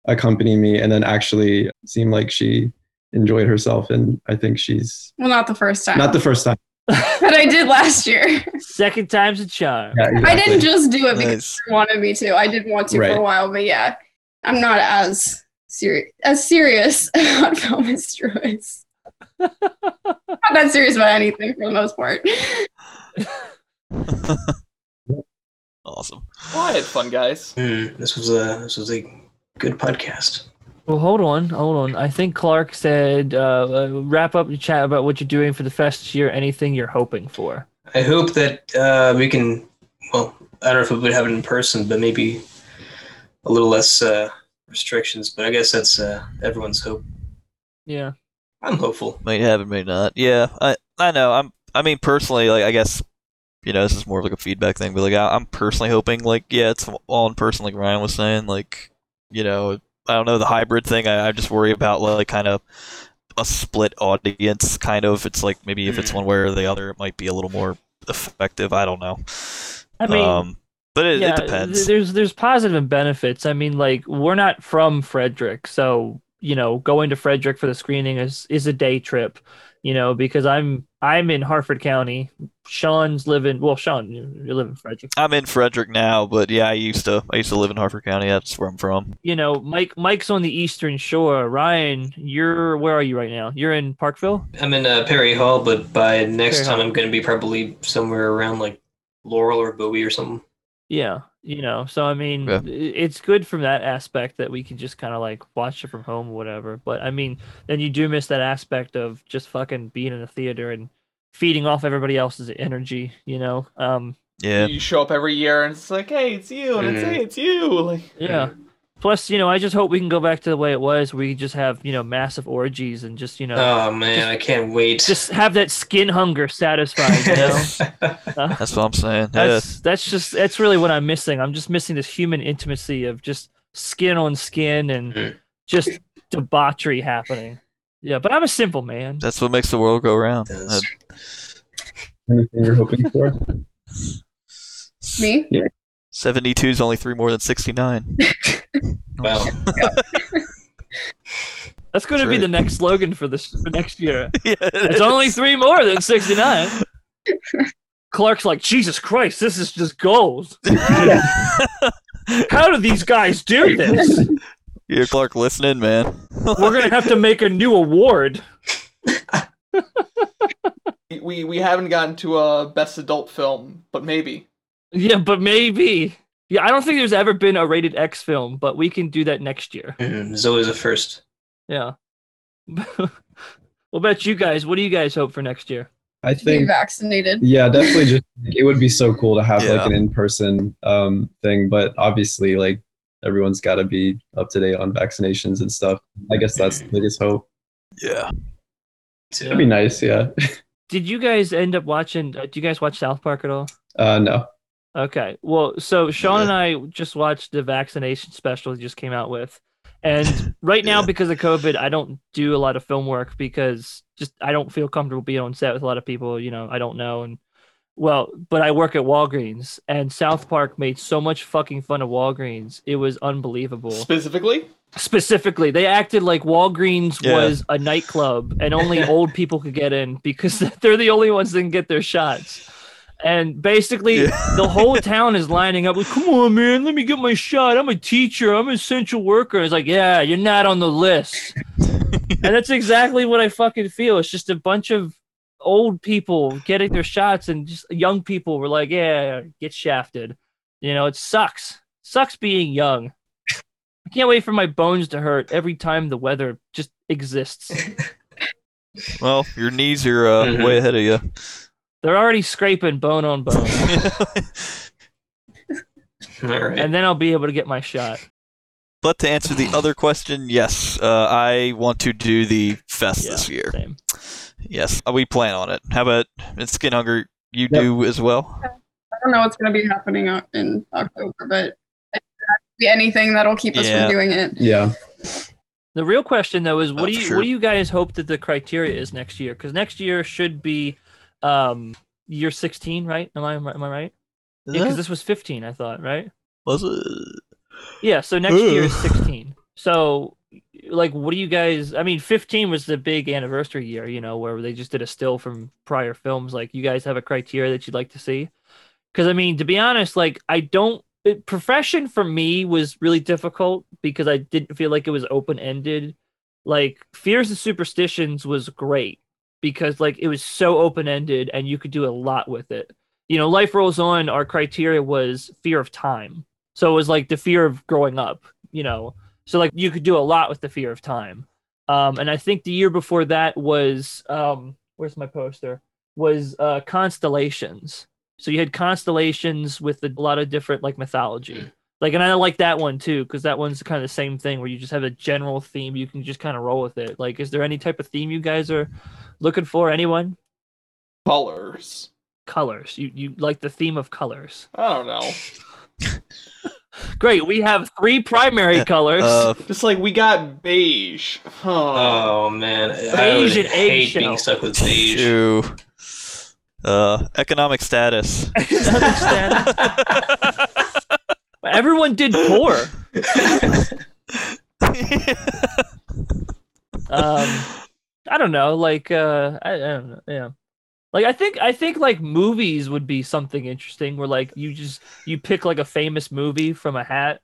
accompany me, and then actually seemed like she enjoyed herself. And I think she's... Well, not the first time. Not the first time. But I did last year. Second time's a charm. Yeah, exactly. I didn't just do it because nice. You wanted me to. I did want to right. for a while, but yeah, I'm not as serious as serious about film as Drew is. Not that serious about anything for the most part. Awesome. Well, I had fun, guys. Mm, this was a this was a good podcast. Well, hold on, hold on. I think Clark said, uh, wrap up your chat about what you're doing for the fest this year, anything you're hoping for. I hope that uh, we can, well, I don't know if we would have it in person, but maybe a little less uh, restrictions, but I guess that's uh, everyone's hope. Yeah. I'm hopeful. Might have it, may not. Yeah, I I know. I'm. I mean, personally, like, I guess, you know, this is more of like a feedback thing, but like, I, I'm personally hoping, like, yeah, it's all in person, like Ryan was saying, like, you know, I don't know, the hybrid thing, I, I just worry about, like, kind of a split audience, kind of. It's like, maybe if it's one way or the other, it might be a little more effective. I don't know. I mean, um, but it, yeah, it depends. There's there's positive benefits. I mean, like, we're not from Frederick, so, you know, going to Frederick for the screening is, is a day trip, you know, because I'm I'm in Harford County. Sean's living, well, Sean, you live in Frederick. I'm in Frederick now, but yeah, I used to I used to live in Harford County. That's where I'm from. You know, Mike Mike's on the Eastern Shore. Ryan, you're where are you right now? You're in Parkville? I'm in uh, Perry Hall, but by next Perry time Hall. I'm going to be probably somewhere around like Laurel or Bowie or something. Yeah. You know, so I mean, yeah. It's good from that aspect that we can just kind of like watch it from home or whatever. But I mean, then you do miss that aspect of just fucking being in a theater and feeding off everybody else's energy, you know? Um, yeah. You show up every year and it's like, hey, it's you. And mm. it's, hey, it's you. Like, yeah. Plus, you know, I just hope we can go back to the way it was. We just have, you know, massive orgies and just, you know. Oh, man, just, I can't wait. Just have that skin hunger satisfied, you know? uh, that's what I'm saying. That's, yeah. that's just, that's really what I'm missing. I'm just missing this human intimacy of just skin on skin and mm. just debauchery happening. Yeah, but I'm a simple man. That's what makes the world go round. Anything you're hoping for? Me? Yeah. seventy-two is only three more than sixty-nine. Wow. That's going That's to be right. the next slogan for this for next year. Yeah, it it's is. Only three more than sixty-nine. Clark's like, Jesus Christ, this is just gold. How do these guys do this? You're Clark listening, man. We're going to have to make a new award. we we haven't gotten to a best adult film, but maybe. Yeah, but maybe. Yeah, I don't think there's ever been a rated X film, but we can do that next year. Mm, there's always a first. Yeah. What about you guys? What do you guys hope for next year? I think be vaccinated. Yeah, definitely. Just it would be so cool to have yeah. like an in-person um, thing, but obviously, like everyone's got to be up to date on vaccinations and stuff. I guess that's the biggest hope. Yeah. That'd be nice. Yeah. Did you guys end up watching? Uh, do you guys watch South Park at all? Uh, no. Okay, well, so Sean yeah. and I just watched the vaccination special he just came out with. And right now, yeah. because of COVID, I don't do a lot of film work because just I don't feel comfortable being on set with a lot of people, you know, I don't know. And well, but I work at Walgreens, and South Park made so much fucking fun of Walgreens. It was unbelievable. Specifically? Specifically. They acted like Walgreens yeah. was a nightclub and only old people could get in because they're the only ones that can get their shots. And basically, yeah. the whole town is lining up. Like, come on, man, let me get my shot. I'm a teacher. I'm an essential worker. It's like, yeah, you're not on the list. And that's exactly what I fucking feel. It's just a bunch of old people getting their shots, and just young people were like, yeah, get shafted. You know, it sucks. Sucks being young. I can't wait for my bones to hurt every time the weather just exists. Well, your knees are uh, mm-hmm. way ahead of you. They're already scraping bone on bone. Right. And then I'll be able to get my shot. But to answer the other question, yes, uh, I want to do the fest yeah, this year. Same. Yes, we plan on it. How about Skinhunger? You yep. do as well. I don't know what's going to be happening in October, but anything that'll keep us yeah. from doing it. Yeah. The real question though is, what oh, do you sure. what do you guys hope that the criteria is next year? Because next year should be um, year sixteen, right? Am I am I right? Is yeah, because this was fifteen, I thought, right? Was it? Yeah. So next Ooh. year is sixteen. So. Like, what do you guys? I mean, fifteen was the big anniversary year, you know, where they just did a still from prior films. Like, you guys have a criteria that you'd like to see? Because, I mean, to be honest, like, I don't. It, profession for me was really difficult because I didn't feel like it was open ended. Like, Fears and Superstitions was great because, like, it was so open ended and you could do a lot with it. You know, Life Rolls On, our criteria was fear of time. So it was like the fear of growing up, you know. So, like, you could do a lot with the fear of time. Um, and I think the year before that was, um, where's my poster, was uh, Constellations. So you had Constellations with a lot of different, like, mythology. Like, and I like that one, too, because that one's kind of the same thing where you just have a general theme. You can just kind of roll with it. Like, is there any type of theme you guys are looking for? Anyone? Colors. Colors. You, you like the theme of colors. I don't know. Great, we have three primary colors. Uh, it's like we got beige. Oh, oh man, beige I would and hate eggshell. Being stuck with beige. Ew. Uh, economic status. Economic status. Everyone did poor. um, I don't know. Like, uh, I, I don't know. Yeah. Like, I think, I think like movies would be something interesting where like you just, you pick like a famous movie from a hat.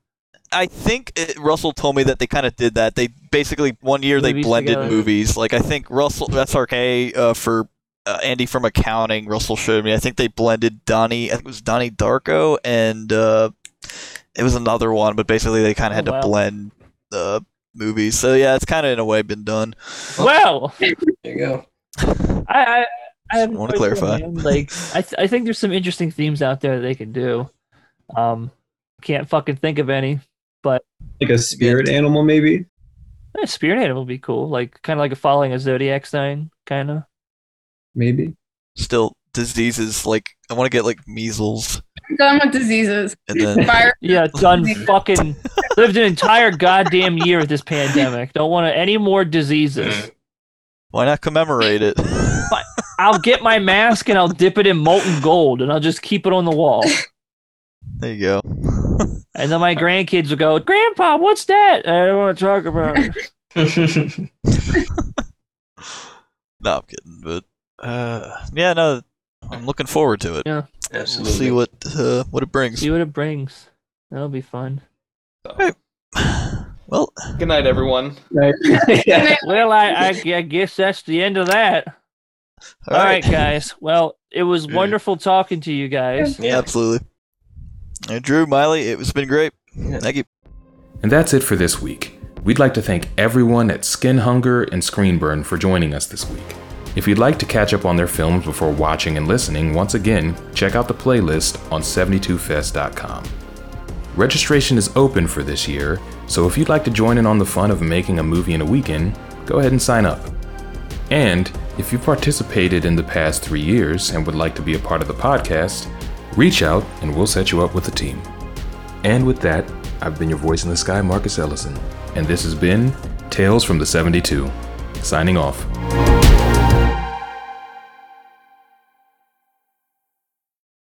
I think it, Russell told me that they kind of did that. They basically, one year movies they blended together. movies. Like, I think Russell, S R K uh, for uh, Andy from accounting, Russell showed me. I think they blended Donnie, I think it was Donnie Darko, and uh, it was another one, but basically they kind of had oh, wow. to blend the uh, movies. So yeah, it's kind of in a way been done. Wow. There you go. I, I, I, I want to clarify. Them, like, I, th- I think there's some interesting themes out there that they can do. Um, can't fucking think of any, but like a spirit animal, maybe. A spirit animal would be cool. Like, kind of like a following a zodiac sign, kind of. Maybe. Still, diseases. Like, I want to get like measles. I'm done with diseases. And then... Fire. Yeah, done. Fucking lived an entire goddamn year with this pandemic. Don't want any more diseases. Why not commemorate it? I'll get my mask and I'll dip it in molten gold and I'll just keep it on the wall. There you go. And then my grandkids will go, Grandpa, what's that? I don't want to talk about it. No, I'm kidding. But uh, yeah, no, I'm looking forward to it. Yeah, absolutely. We'll see what, uh, what it brings. See what it brings. That'll be fun. All right. Well, good night, everyone. Good night. Yeah. Well, I, I, I guess that's the end of that. All, All right. right, guys. Well, it was wonderful talking to you guys. Yeah, absolutely. And Drew, Miley, it's been great. Yeah. Thank you. And that's it for this week. We'd like to thank everyone at Skinhunger and ScreenBurn for joining us this week. If you'd like to catch up on their films before watching and listening, once again, check out the playlist on seventy-two fest dot com. Registration is open for this year, so if you'd like to join in on the fun of making a movie in a weekend, go ahead and sign up. And if you've participated in the past three years and would like to be a part of the podcast, reach out and we'll set you up with a team. And with that, I've been your voice in the sky, Marcus Ellison, and this has been Tales from the seventy-two, signing off.